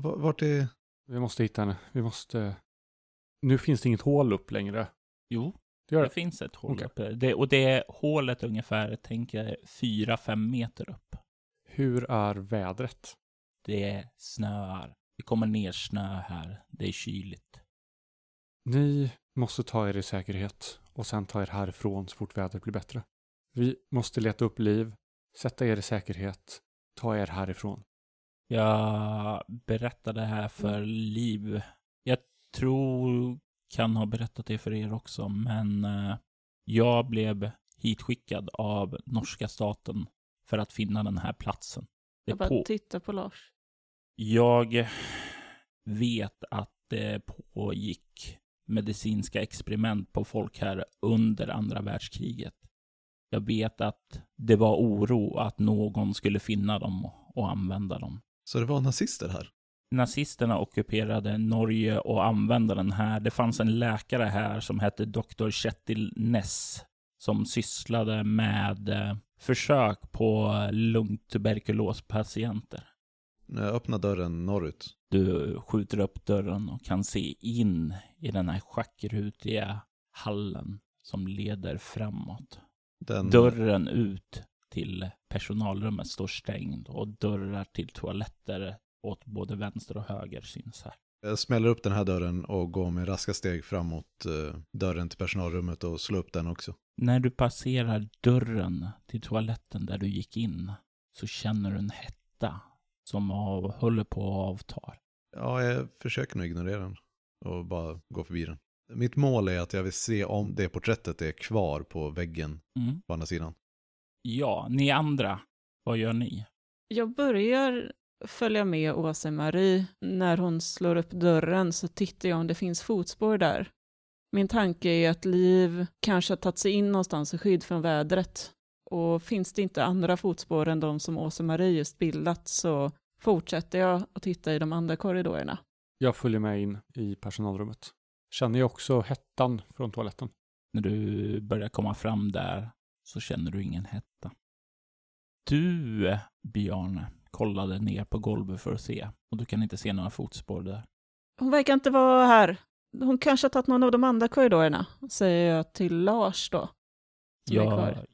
Vart är... Vi måste hitta henne. Vi måste... Nu finns det inget hål upp längre. Jo, det finns ett hål upp. Och det hålet ungefär, tänker 4-5 meter upp. Hur är vädret? Det snöar. Det kommer ner snö här. Det är kyligt. Ni måste ta er i säkerhet och sen ta er härifrån så fort vädret blir bättre. Vi måste leta upp Liv, sätta er i säkerhet, ta er härifrån. Jag berättade det här för Liv. Jag tror kan ha berättat det för er också, men jag blev hitskickad av norska staten för att finna den här platsen. Jag bara tittar på Lars. Jag vet att det pågick medicinska experiment på folk här under andra världskriget. Jag vet att det var oro att någon skulle finna dem och använda dem. Så det var nazister här? Nazisterna ockuperade Norge och använde den här. Det fanns en läkare här som hette Dr. Kettil Ness som sysslade med försök på lungtuberkulospatienter. Öppna dörren norrut. Du skjuter upp dörren och kan se in i den här schackrutiga hallen som leder framåt. Dörren ut till personalrummet står stängd och dörrar till toaletter åt både vänster och höger syns här. Jag smäller upp den här dörren och går med raska steg framåt dörren till personalrummet och slår upp den också. När du passerar dörren till toaletten där du gick in så känner du en hetta som håller på att avtar. Ja, jag försöker nog ignorera den och bara gå förbi den. Mitt mål är att jag vill se om det porträttet är kvar på väggen på andra sidan. Ja, ni andra, vad gör ni? Jag börjar följa med Åsa-Marie. När hon slår upp dörren så tittar jag om det finns fotspår där. Min tanke är att Liv kanske har tagit sig in någonstans i skydd från vädret. Och finns det inte andra fotspår än de som Åsa-Marie just bildat så fortsätter jag att titta i de andra korridorerna. Jag följer med in i personalrummet. Känner jag också hettan från toaletten? När du börjar komma fram där så känner du ingen hetta. Du, Bjarne, kollade ner på golvet för att se. Och du kan inte se några fotspår där. Hon verkar inte vara här. Hon kanske har tagit någon av de andra korridorerna, säger jag till Lars då. Jag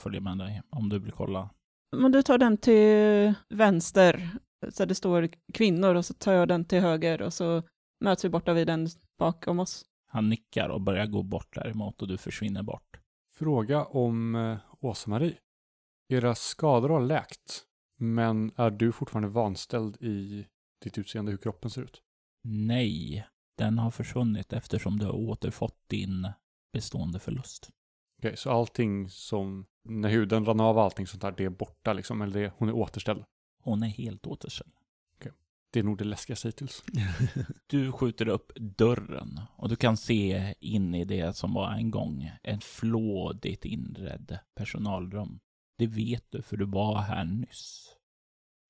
följer med dig om du vill kolla. Men du tar den till vänster så det står kvinnor och så tar jag den till höger och så möts vi borta vid den bakom oss. Han nickar och börjar gå bort däremot och du försvinner bort. Fråga om Åsa-Marie. Era skador har läkt, men är du fortfarande vanställd i ditt utseende hur kroppen ser ut? Nej, den har försvunnit eftersom du har återfått din bestående förlust. Okej, så allting som, när huden rann av allting sånt där, det är borta liksom, eller det, hon är återställd? Hon är helt återställd. Okej, det är nog det läskigaste hittills. Du skjuter upp dörren och du kan se in i det som var en gång ett flådigt inredd personalrum. Det vet du för du var här nyss.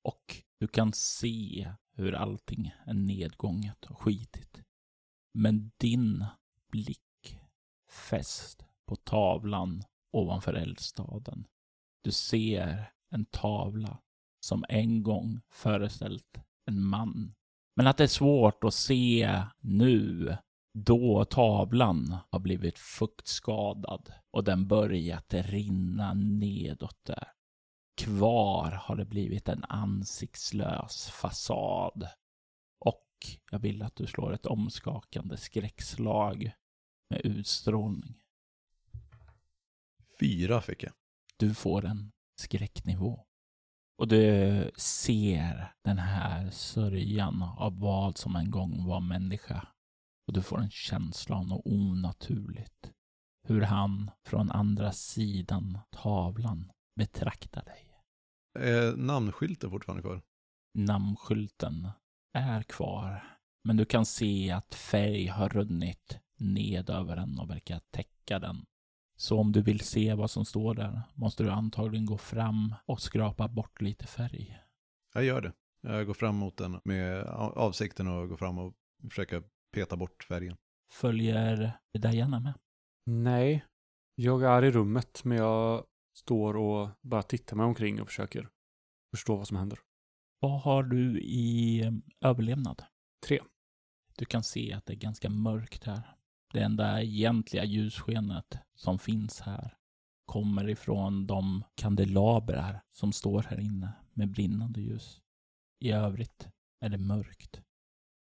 Och du kan se hur allting är nedgånget och skitigt. Men din blick fäst på tavlan ovanför eldstaden. Du ser en tavla som en gång föreställt en man. Men att det är svårt att se nu då tavlan har blivit fuktskadad och den börjat rinna nedåt där. Kvar har det blivit en ansiktslös fasad. Och jag vill att du slår ett omskakande skräckslag med utstrålning. 4 fick jag. Du får en skräcknivå. Och du ser den här sörjan av vad som en gång var människa. Och du får en känsla av något onaturligt. Hur han från andra sidan tavlan betraktar dig. Är namnskylten fortfarande kvar? Namnskylten är kvar. Men du kan se att färg har runnit ned över den och verkar täcka den. Så om du vill se vad som står där måste du antagligen gå fram och skrapa bort lite färg. Jag gör det. Jag går fram mot den med avsikten att gå fram och försöka peta bort färgen. Följer Diana med? Nej, jag är i rummet men jag står och bara tittar mig omkring och försöker förstå vad som händer. Vad har du i överlevnad? 3. Du kan se att det är ganska mörkt här. Det enda egentliga ljusskenet som finns här kommer ifrån de kandelabrar som står här inne med brinnande ljus. I övrigt är det mörkt.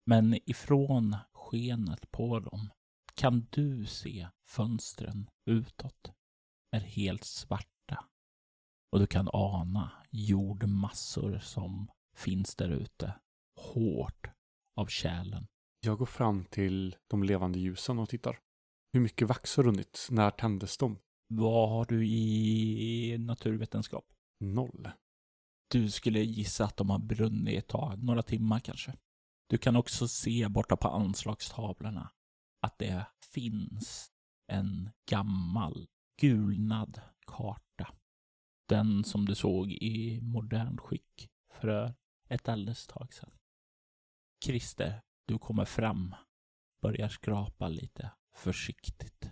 Men ifrån skenet på dem kan du se fönstren utåt är helt svarta. Och du kan ana jordmassor som finns där ute, hårt av kärlen. Jag går fram till de levande ljusen och tittar. Hur mycket vax har runnit? När tändes de? Vad har du i naturvetenskap? 0. Du skulle gissa att de har brunnit ett tag, några timmar kanske. Du kan också se borta på anslagstavlorna att det finns en gammal gulnad karta. Den som du såg i modern skick för ett alldeles tag sedan. Krister, du kommer fram, börjar skrapa lite försiktigt.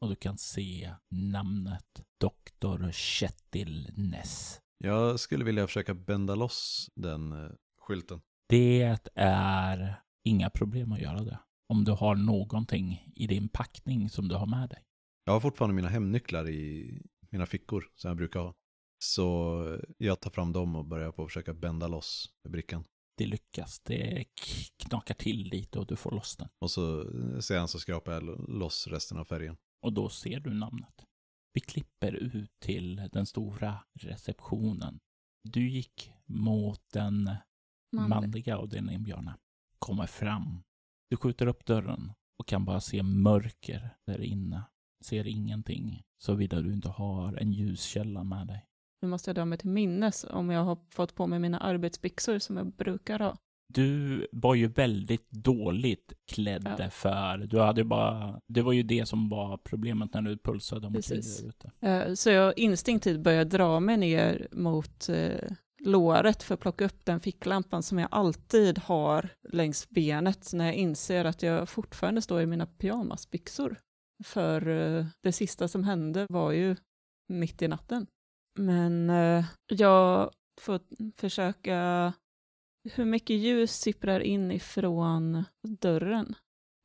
Och du kan se namnet Dr. Kettil Ness. Jag skulle vilja försöka bända loss den skylten. Det är inga problem att göra det. Om du har någonting i din packning som du har med dig. Jag har fortfarande mina hemnycklar i mina fickor som jag brukar ha. Så jag tar fram dem och börjar på att försöka bända loss brickan. Det lyckas. Det knakar till lite och du får loss den. Och så sedan så skrapar jag loss resten av färgen. Och då ser du namnet. Vi klipper ut till den stora receptionen. Du gick mot den manliga och den inbjörna. Kommer fram. Du skjuter upp dörren och kan bara se mörker där inne. Ser ingenting såvida du inte har en ljuskälla med dig. Nu måste jag dra mig till minnes om jag har fått på mig mina arbetsbyxor som jag brukar ha. Du var ju väldigt dåligt klädd för. Det var ju det som var problemet när du pulsade om tidigare ute. Så jag instinktivt började dra mig ner mot låret för att plocka upp den ficklampan som jag alltid har längs benet när jag inser att jag fortfarande står i mina pyjamasbyxor. För det sista som hände var ju mitt i natten. Men jag får försöka... Hur mycket ljus sipprar in ifrån dörren?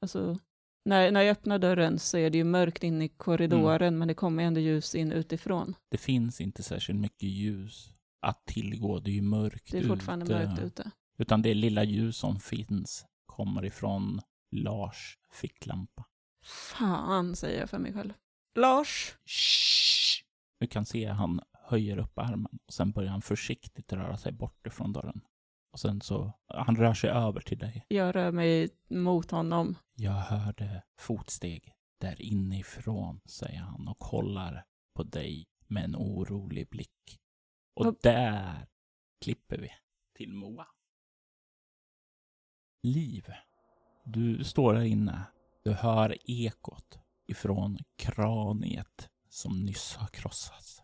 Alltså, när jag öppnar dörren så är det ju mörkt in i korridoren men det kommer ändå ljus in utifrån. Det finns inte särskilt mycket ljus att tillgå. Det är ju mörkt ute. Det är fortfarande mörkt ute. Utan det lilla ljus som finns kommer ifrån Lars ficklampa. Fan, säger jag för mig själv. Lars! Shh! Du kan se att han höjer upp armen och sen börjar han försiktigt röra sig bort ifrån dörren. Och sen så, han rör sig över till dig. Jag rör mig mot honom. Jag hörde fotsteg där inifrån, säger han. Och kollar på dig med en orolig blick. Och där klipper vi till Moa. Liv, du står där inne. Du hör ekot ifrån kraniet som nyss har krossats.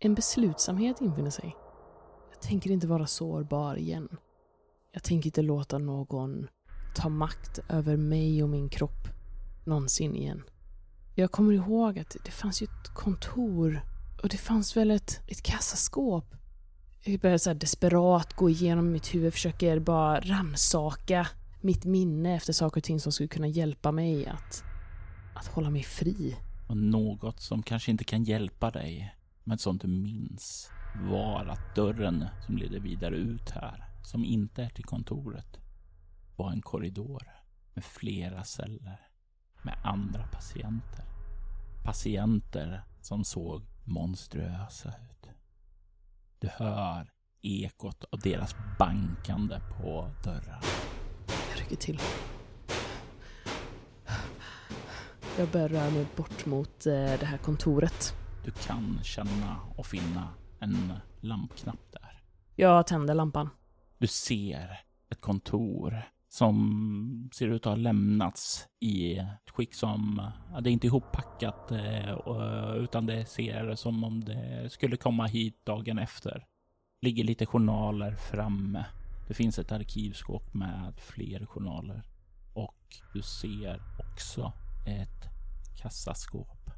En beslutsamhet infinner sig. Jag tänker inte vara sårbar igen. Jag tänker inte låta någon ta makt över mig och min kropp någonsin igen. Jag kommer ihåg att det fanns ju ett kontor och det fanns väl ett kassaskåp. Jag började så här desperat gå igenom mitt huvud, försöker bara ransaka mitt minne efter saker och ting som skulle kunna hjälpa mig att hålla mig fri. Och något som kanske inte kan hjälpa dig, men som du minns var att dörren som leder vidare ut här, som inte är till kontoret, var en korridor med flera celler med andra patienter. Patienter som såg monstruösa ut. Du hör ekot av deras bankande på dörren. Jag rycker till. Jag börjar röra mig bort mot det här kontoret. Du kan känna och finna en lampknapp där. Jag tänder lampan. Du ser ett kontor som ser ut att ha lämnats i ett skick som... det är inte ihoppackat, utan det ser som om det skulle komma hit dagen efter. Ligger lite journaler framme. Det finns ett arkivskåp med fler journaler. Och du ser också ett kassaskåp.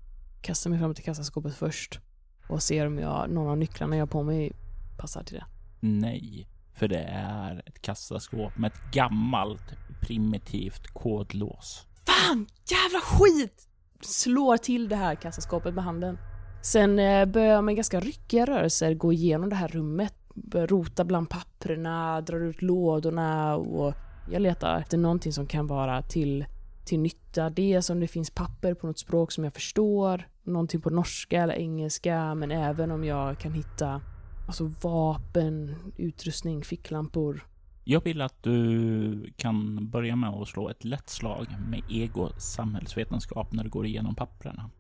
Kastar mig fram till kassaskåpet först. Och ser om någon av nycklarna jag har på mig passar till det. Nej, för det är ett kassaskåp med ett gammalt, primitivt kodlås. Fan, jävla skit! Slår till det här kassaskåpet med handen. Sen börjar jag med ganska ryckiga rörelser gå igenom det här rummet. Börjar rota bland papperna, drar ut lådorna och jag letar efter någonting som kan vara till nytta. Det är som det finns papper på något språk som jag förstår. Någonting på norska eller engelska, men även om jag kan hitta vapen, utrustning, ficklampor. Jag vill att du kan börja med att slå ett lätt slag med ego-samhällsvetenskap när du går igenom papperna.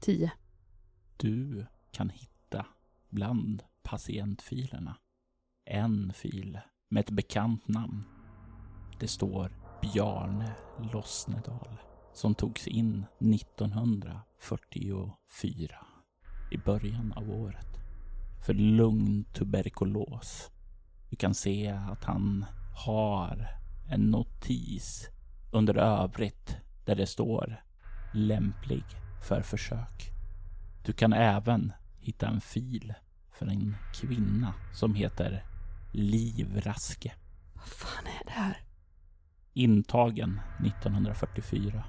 10. Du kan hitta bland patientfilerna en fil med ett bekant namn. Det står Bjarne Lossnedal som togs in 1944 i början av året för lugn tuberkulos. Du kan se att han har en notis under övrigt där det står lämplig för försök. Du kan även hitta en fil för en kvinna som heter Liv Raske. Vad fan är det här? Intagen 1944.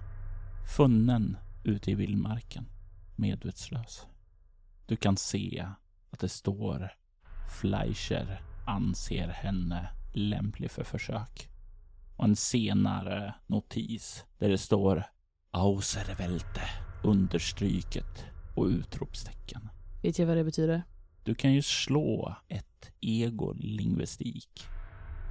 Funnen ute i vildmarken. Medvetslös. Du kan se att det står Fleischer anser henne lämplig för försök. Och en senare notis där det står Auserwelte understryket och utropstecken. Vet jag vad det betyder? Du kan ju slå ett ego-lingvistik.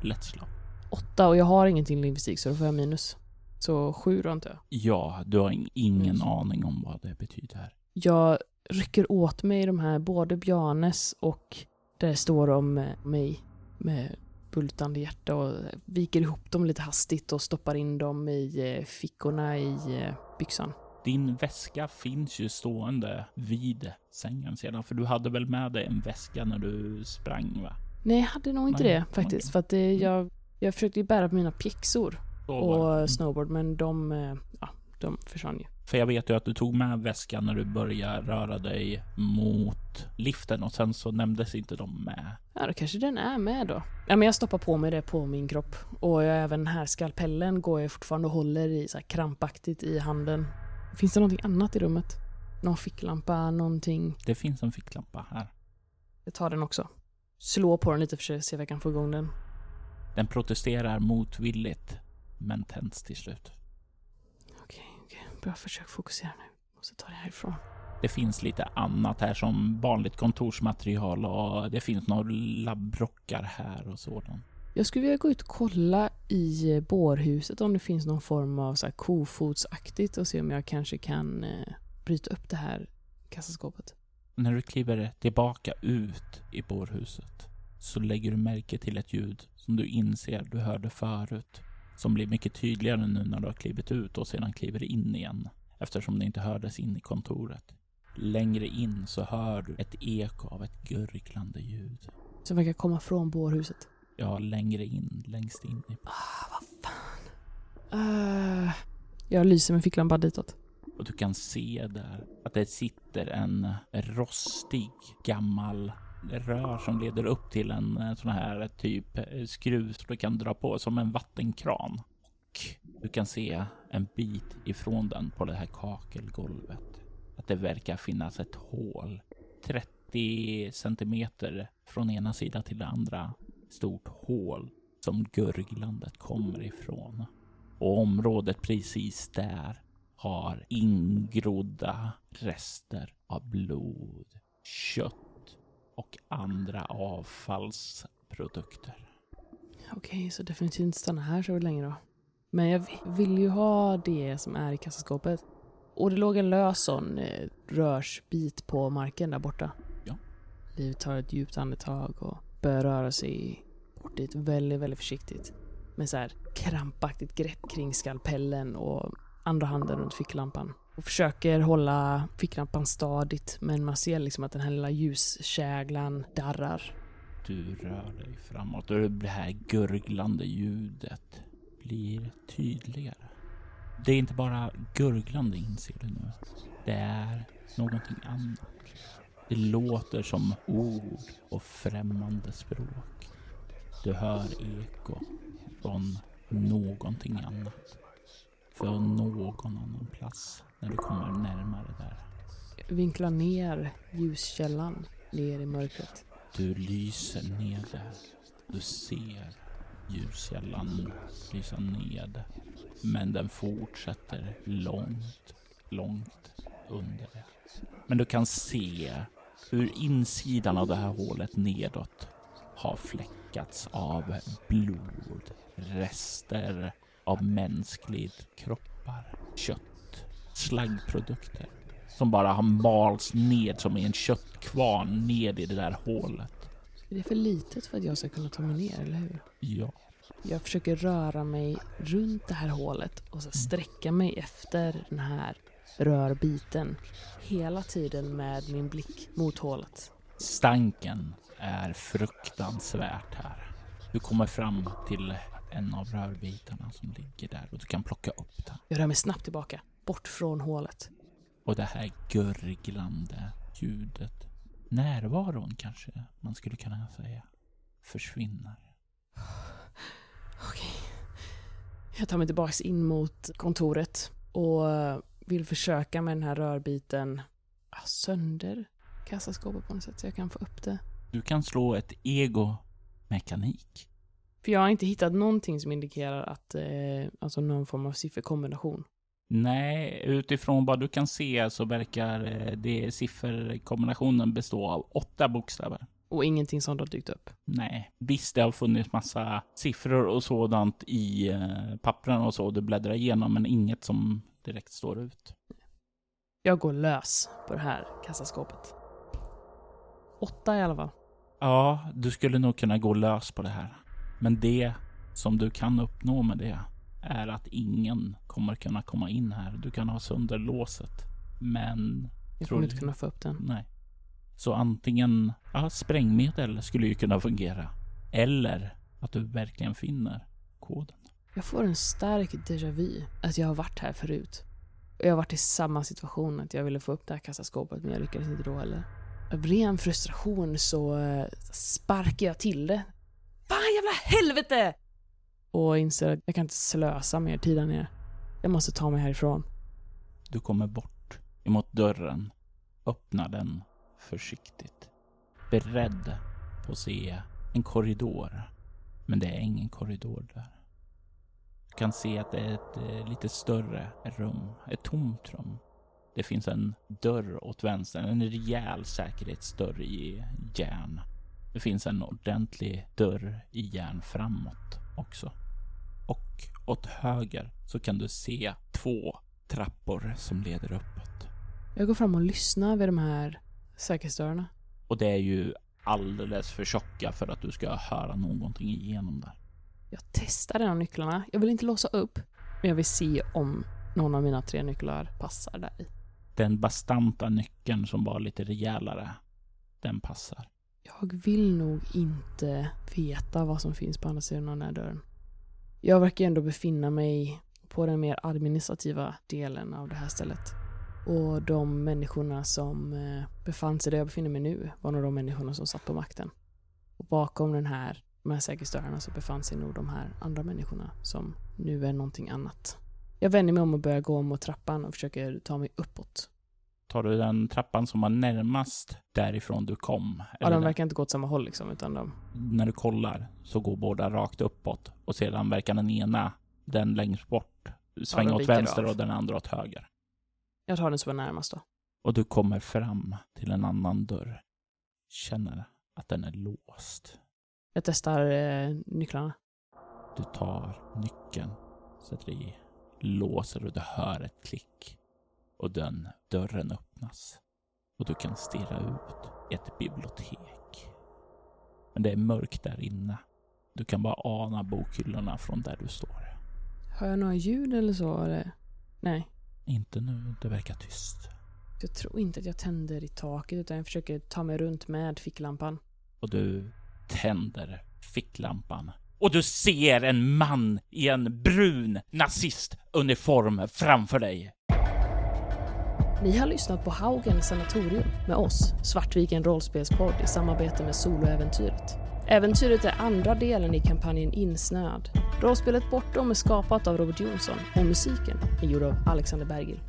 Lätt slag. 8 och jag har ingenting lingvistik så då får jag minus. Så 7 då inte. Ja, du har ingen aning om vad det betyder. Jag rycker åt mig de här både Bjarnes och där det står om mig med bultande hjärta och viker ihop dem lite hastigt och stoppar in dem i fickorna i byxan. Din väska finns ju stående vid sängen sedan. För du hade väl med dig en väska när du sprang, va? Nej, jag hade nog inte det faktiskt. För att jag försökte ju bära på mina pjäxor och snowboard. Men de försvann ju. För jag vet ju att du tog med väskan när du började röra dig mot liften. Och sen så nämndes inte de med. Ja, då kanske den är med då. Ja, men jag stoppar på mig det på min kropp. Och även här skalpellen går jag fortfarande och håller i så här krampaktigt i handen. Finns det någonting annat i rummet? Någon ficklampa, någonting? Det finns en ficklampa här. Jag tar den också. Slå på den lite för att se om jag kan få igång den. Den protesterar motvilligt, men tänds till slut. Okej. Bra, försök fokusera nu. Måste ta det härifrån. Det finns lite annat här som vanligt kontorsmaterial och det finns några labbrockar här och sådant. Jag skulle vilja gå ut och kolla i bårhuset om det finns någon form av så här kofotsaktigt och se om jag kanske kan bryta upp det här kassaskåpet. När du kliver tillbaka ut i bårhuset så lägger du märke till ett ljud som du inser du hörde förut som blir mycket tydligare nu när du har klivit ut och sedan kliver in igen eftersom det inte hördes in i kontoret. Längre in så hör du ett eko av ett gurglande ljud. Som verkar komma från bårhuset. Ja, längst in. Vad fan. Jag lyser med ficklampan ditåt. Och du kan se där att det sitter en rostig gammal rör som leder upp till en sån här typ skruv som du kan dra på som en vattenkran. Och du kan se en bit ifrån den på det här kakelgolvet. Att det verkar finnas ett hål 30 centimeter från ena sidan till den andra. Stort hål som gurglandet kommer ifrån. Och området precis där har ingrodda rester av blod, kött och andra avfallsprodukter. Okej, så definitivt inte stanna här så länge då. Men jag vill ju ha det som är i kassaskåpet. Och det låg en lös sån rörsbit på marken där borta. Ja, Liv tar ett djupt andetag och börjar röra sig bort dit väldigt, väldigt försiktigt. Med så här krampaktigt grepp kring skalpellen och andra handen runt ficklampan. Och försöker hålla ficklampan stadigt, men man ser liksom att den här lilla ljuskäglan darrar. Du rör dig framåt och det här gurglande ljudet blir tydligare. Det är inte bara gurglande, inser du nu. Det är någonting annat. Det låter som ord och främmande språk. Du hör eko från någonting annat. Från någon annan plats när du kommer närmare där. Vinkla ner ljuskällan ner i mörkret. Du lyser ner där. Du ser ljuskällan lysa ned. Men den fortsätter långt, långt under det. Men du kan se hur insidan av det här hålet nedåt har fläckats av blod, rester av mänskligt kroppar, kött, slaggprodukter som bara har malts ned som i en köttkvarn ned i det där hålet. Är det för litet för att jag ska kunna ta mig ner, eller hur? Ja. Jag försöker röra mig runt det här hålet och så sträcka mig efter den här rörbiten hela tiden med min blick mot hålet. Stanken är fruktansvärt här. Du kommer fram till en av rörbitarna som ligger där och du kan plocka upp den. Jag rör mig snabbt tillbaka, bort från hålet. Och det här gurglande ljudet, närvaron kanske man skulle kunna säga, försvinner. Okej. Jag tar mig tillbaka in mot kontoret och vill försöka med den här rörbiten sönder kassaskåpet på något sätt så jag kan få upp det. Du kan slå ett ego-mekanik. För jag har inte hittat någonting som indikerar att alltså någon form av sifferkombination. Nej, utifrån vad du kan se så verkar det sifferkombinationen bestå av 8 bokstäver. Och ingenting sånt har dykt upp? Nej, visst det har funnits massa siffror och sådant i pappren och så. Du bläddrar igenom men inget som direkt står ut. Jag går lös på det här kassaskåpet. 8 i alla fall. Ja, du skulle nog kunna gå lös på det här. Men det som du kan uppnå med det är att ingen kommer kunna komma in här. Du kan ha sönder låset. Men jag kommer inte kunna få upp den. Nej. Så antingen sprängmedel skulle ju kunna fungera. Eller att du verkligen finner koden. Jag får en stark déjà vu att jag har varit här förut. Och jag har varit i samma situation att jag ville få upp det här kassaskåpet men jag lyckades inte då heller. Av ren frustration så sparkar jag till det. Fan jävla helvete! Och inser att jag kan inte slösa mer tid där nere. Jag måste ta mig härifrån. Du kommer bort emot dörren. Öppnar den försiktigt. Beredd på att se en korridor. Men det är ingen korridor där. Du kan se att det är ett lite större rum. Ett tomt rum. Det finns en dörr åt vänster. En rejäl säkerhetsdörr i järn. Det finns en ordentlig dörr i järn framåt också. Och åt höger så kan du se 2 trappor som leder uppåt. Jag går fram och lyssnar vid de här säkerhetsdörrarna. Och det är ju alldeles för tjocka för att du ska höra någonting igenom där. Jag testar de här nycklarna. Jag vill inte låsa upp. Men jag vill se om någon av mina 3 nycklar passar där i. Den bastanta nyckeln som var lite rejälare, den passar. Jag vill nog inte veta vad som finns på andra sidan av den här dörren. Jag verkar ändå befinna mig på den mer administrativa delen av det här stället. Och de människorna som befann sig där jag befinner mig nu var nog de människorna som satt på makten. Och bakom de här säkerhetsdörrarna så befann sig nog de här andra människorna som nu är någonting annat. Jag vänder mig om och börjar gå mot trappan och försöker ta mig uppåt. Tar du den trappan som var närmast därifrån du kom? Ja, de verkar inte gå åt samma håll liksom. Utan när du kollar så går båda rakt uppåt. Och sedan verkar den ena, den längst bort, svänga åt vänster och den andra åt höger. Jag tar den som var närmast då. Och du kommer fram till en annan dörr. Känner att den är låst. Jag testar nycklarna. Du tar nyckeln, sätter i, låser och du hör ett klick. Och dörren öppnas. Och du kan stirra ut ett bibliotek. Men det är mörkt där inne. Du kan bara ana bokhyllorna från där du står. Hör jag några ljud eller så? Nej. Inte nu, det verkar tyst. Jag tror inte att jag tänder i taket, utan jag försöker ta mig runt med ficklampan. Och du tänder ficklampan. Och du ser en man i en brun nazistuniform framför dig. Ni har lyssnat på Haugen Sanatorium med oss, Svartviken rollspelspodd i samarbete med Soloäventyret. Äventyret är andra delen i kampanjen Insnöd. Rollspelet Bortom är skapat av Robert Jonsson och musiken är gjord av Alexander Bergil.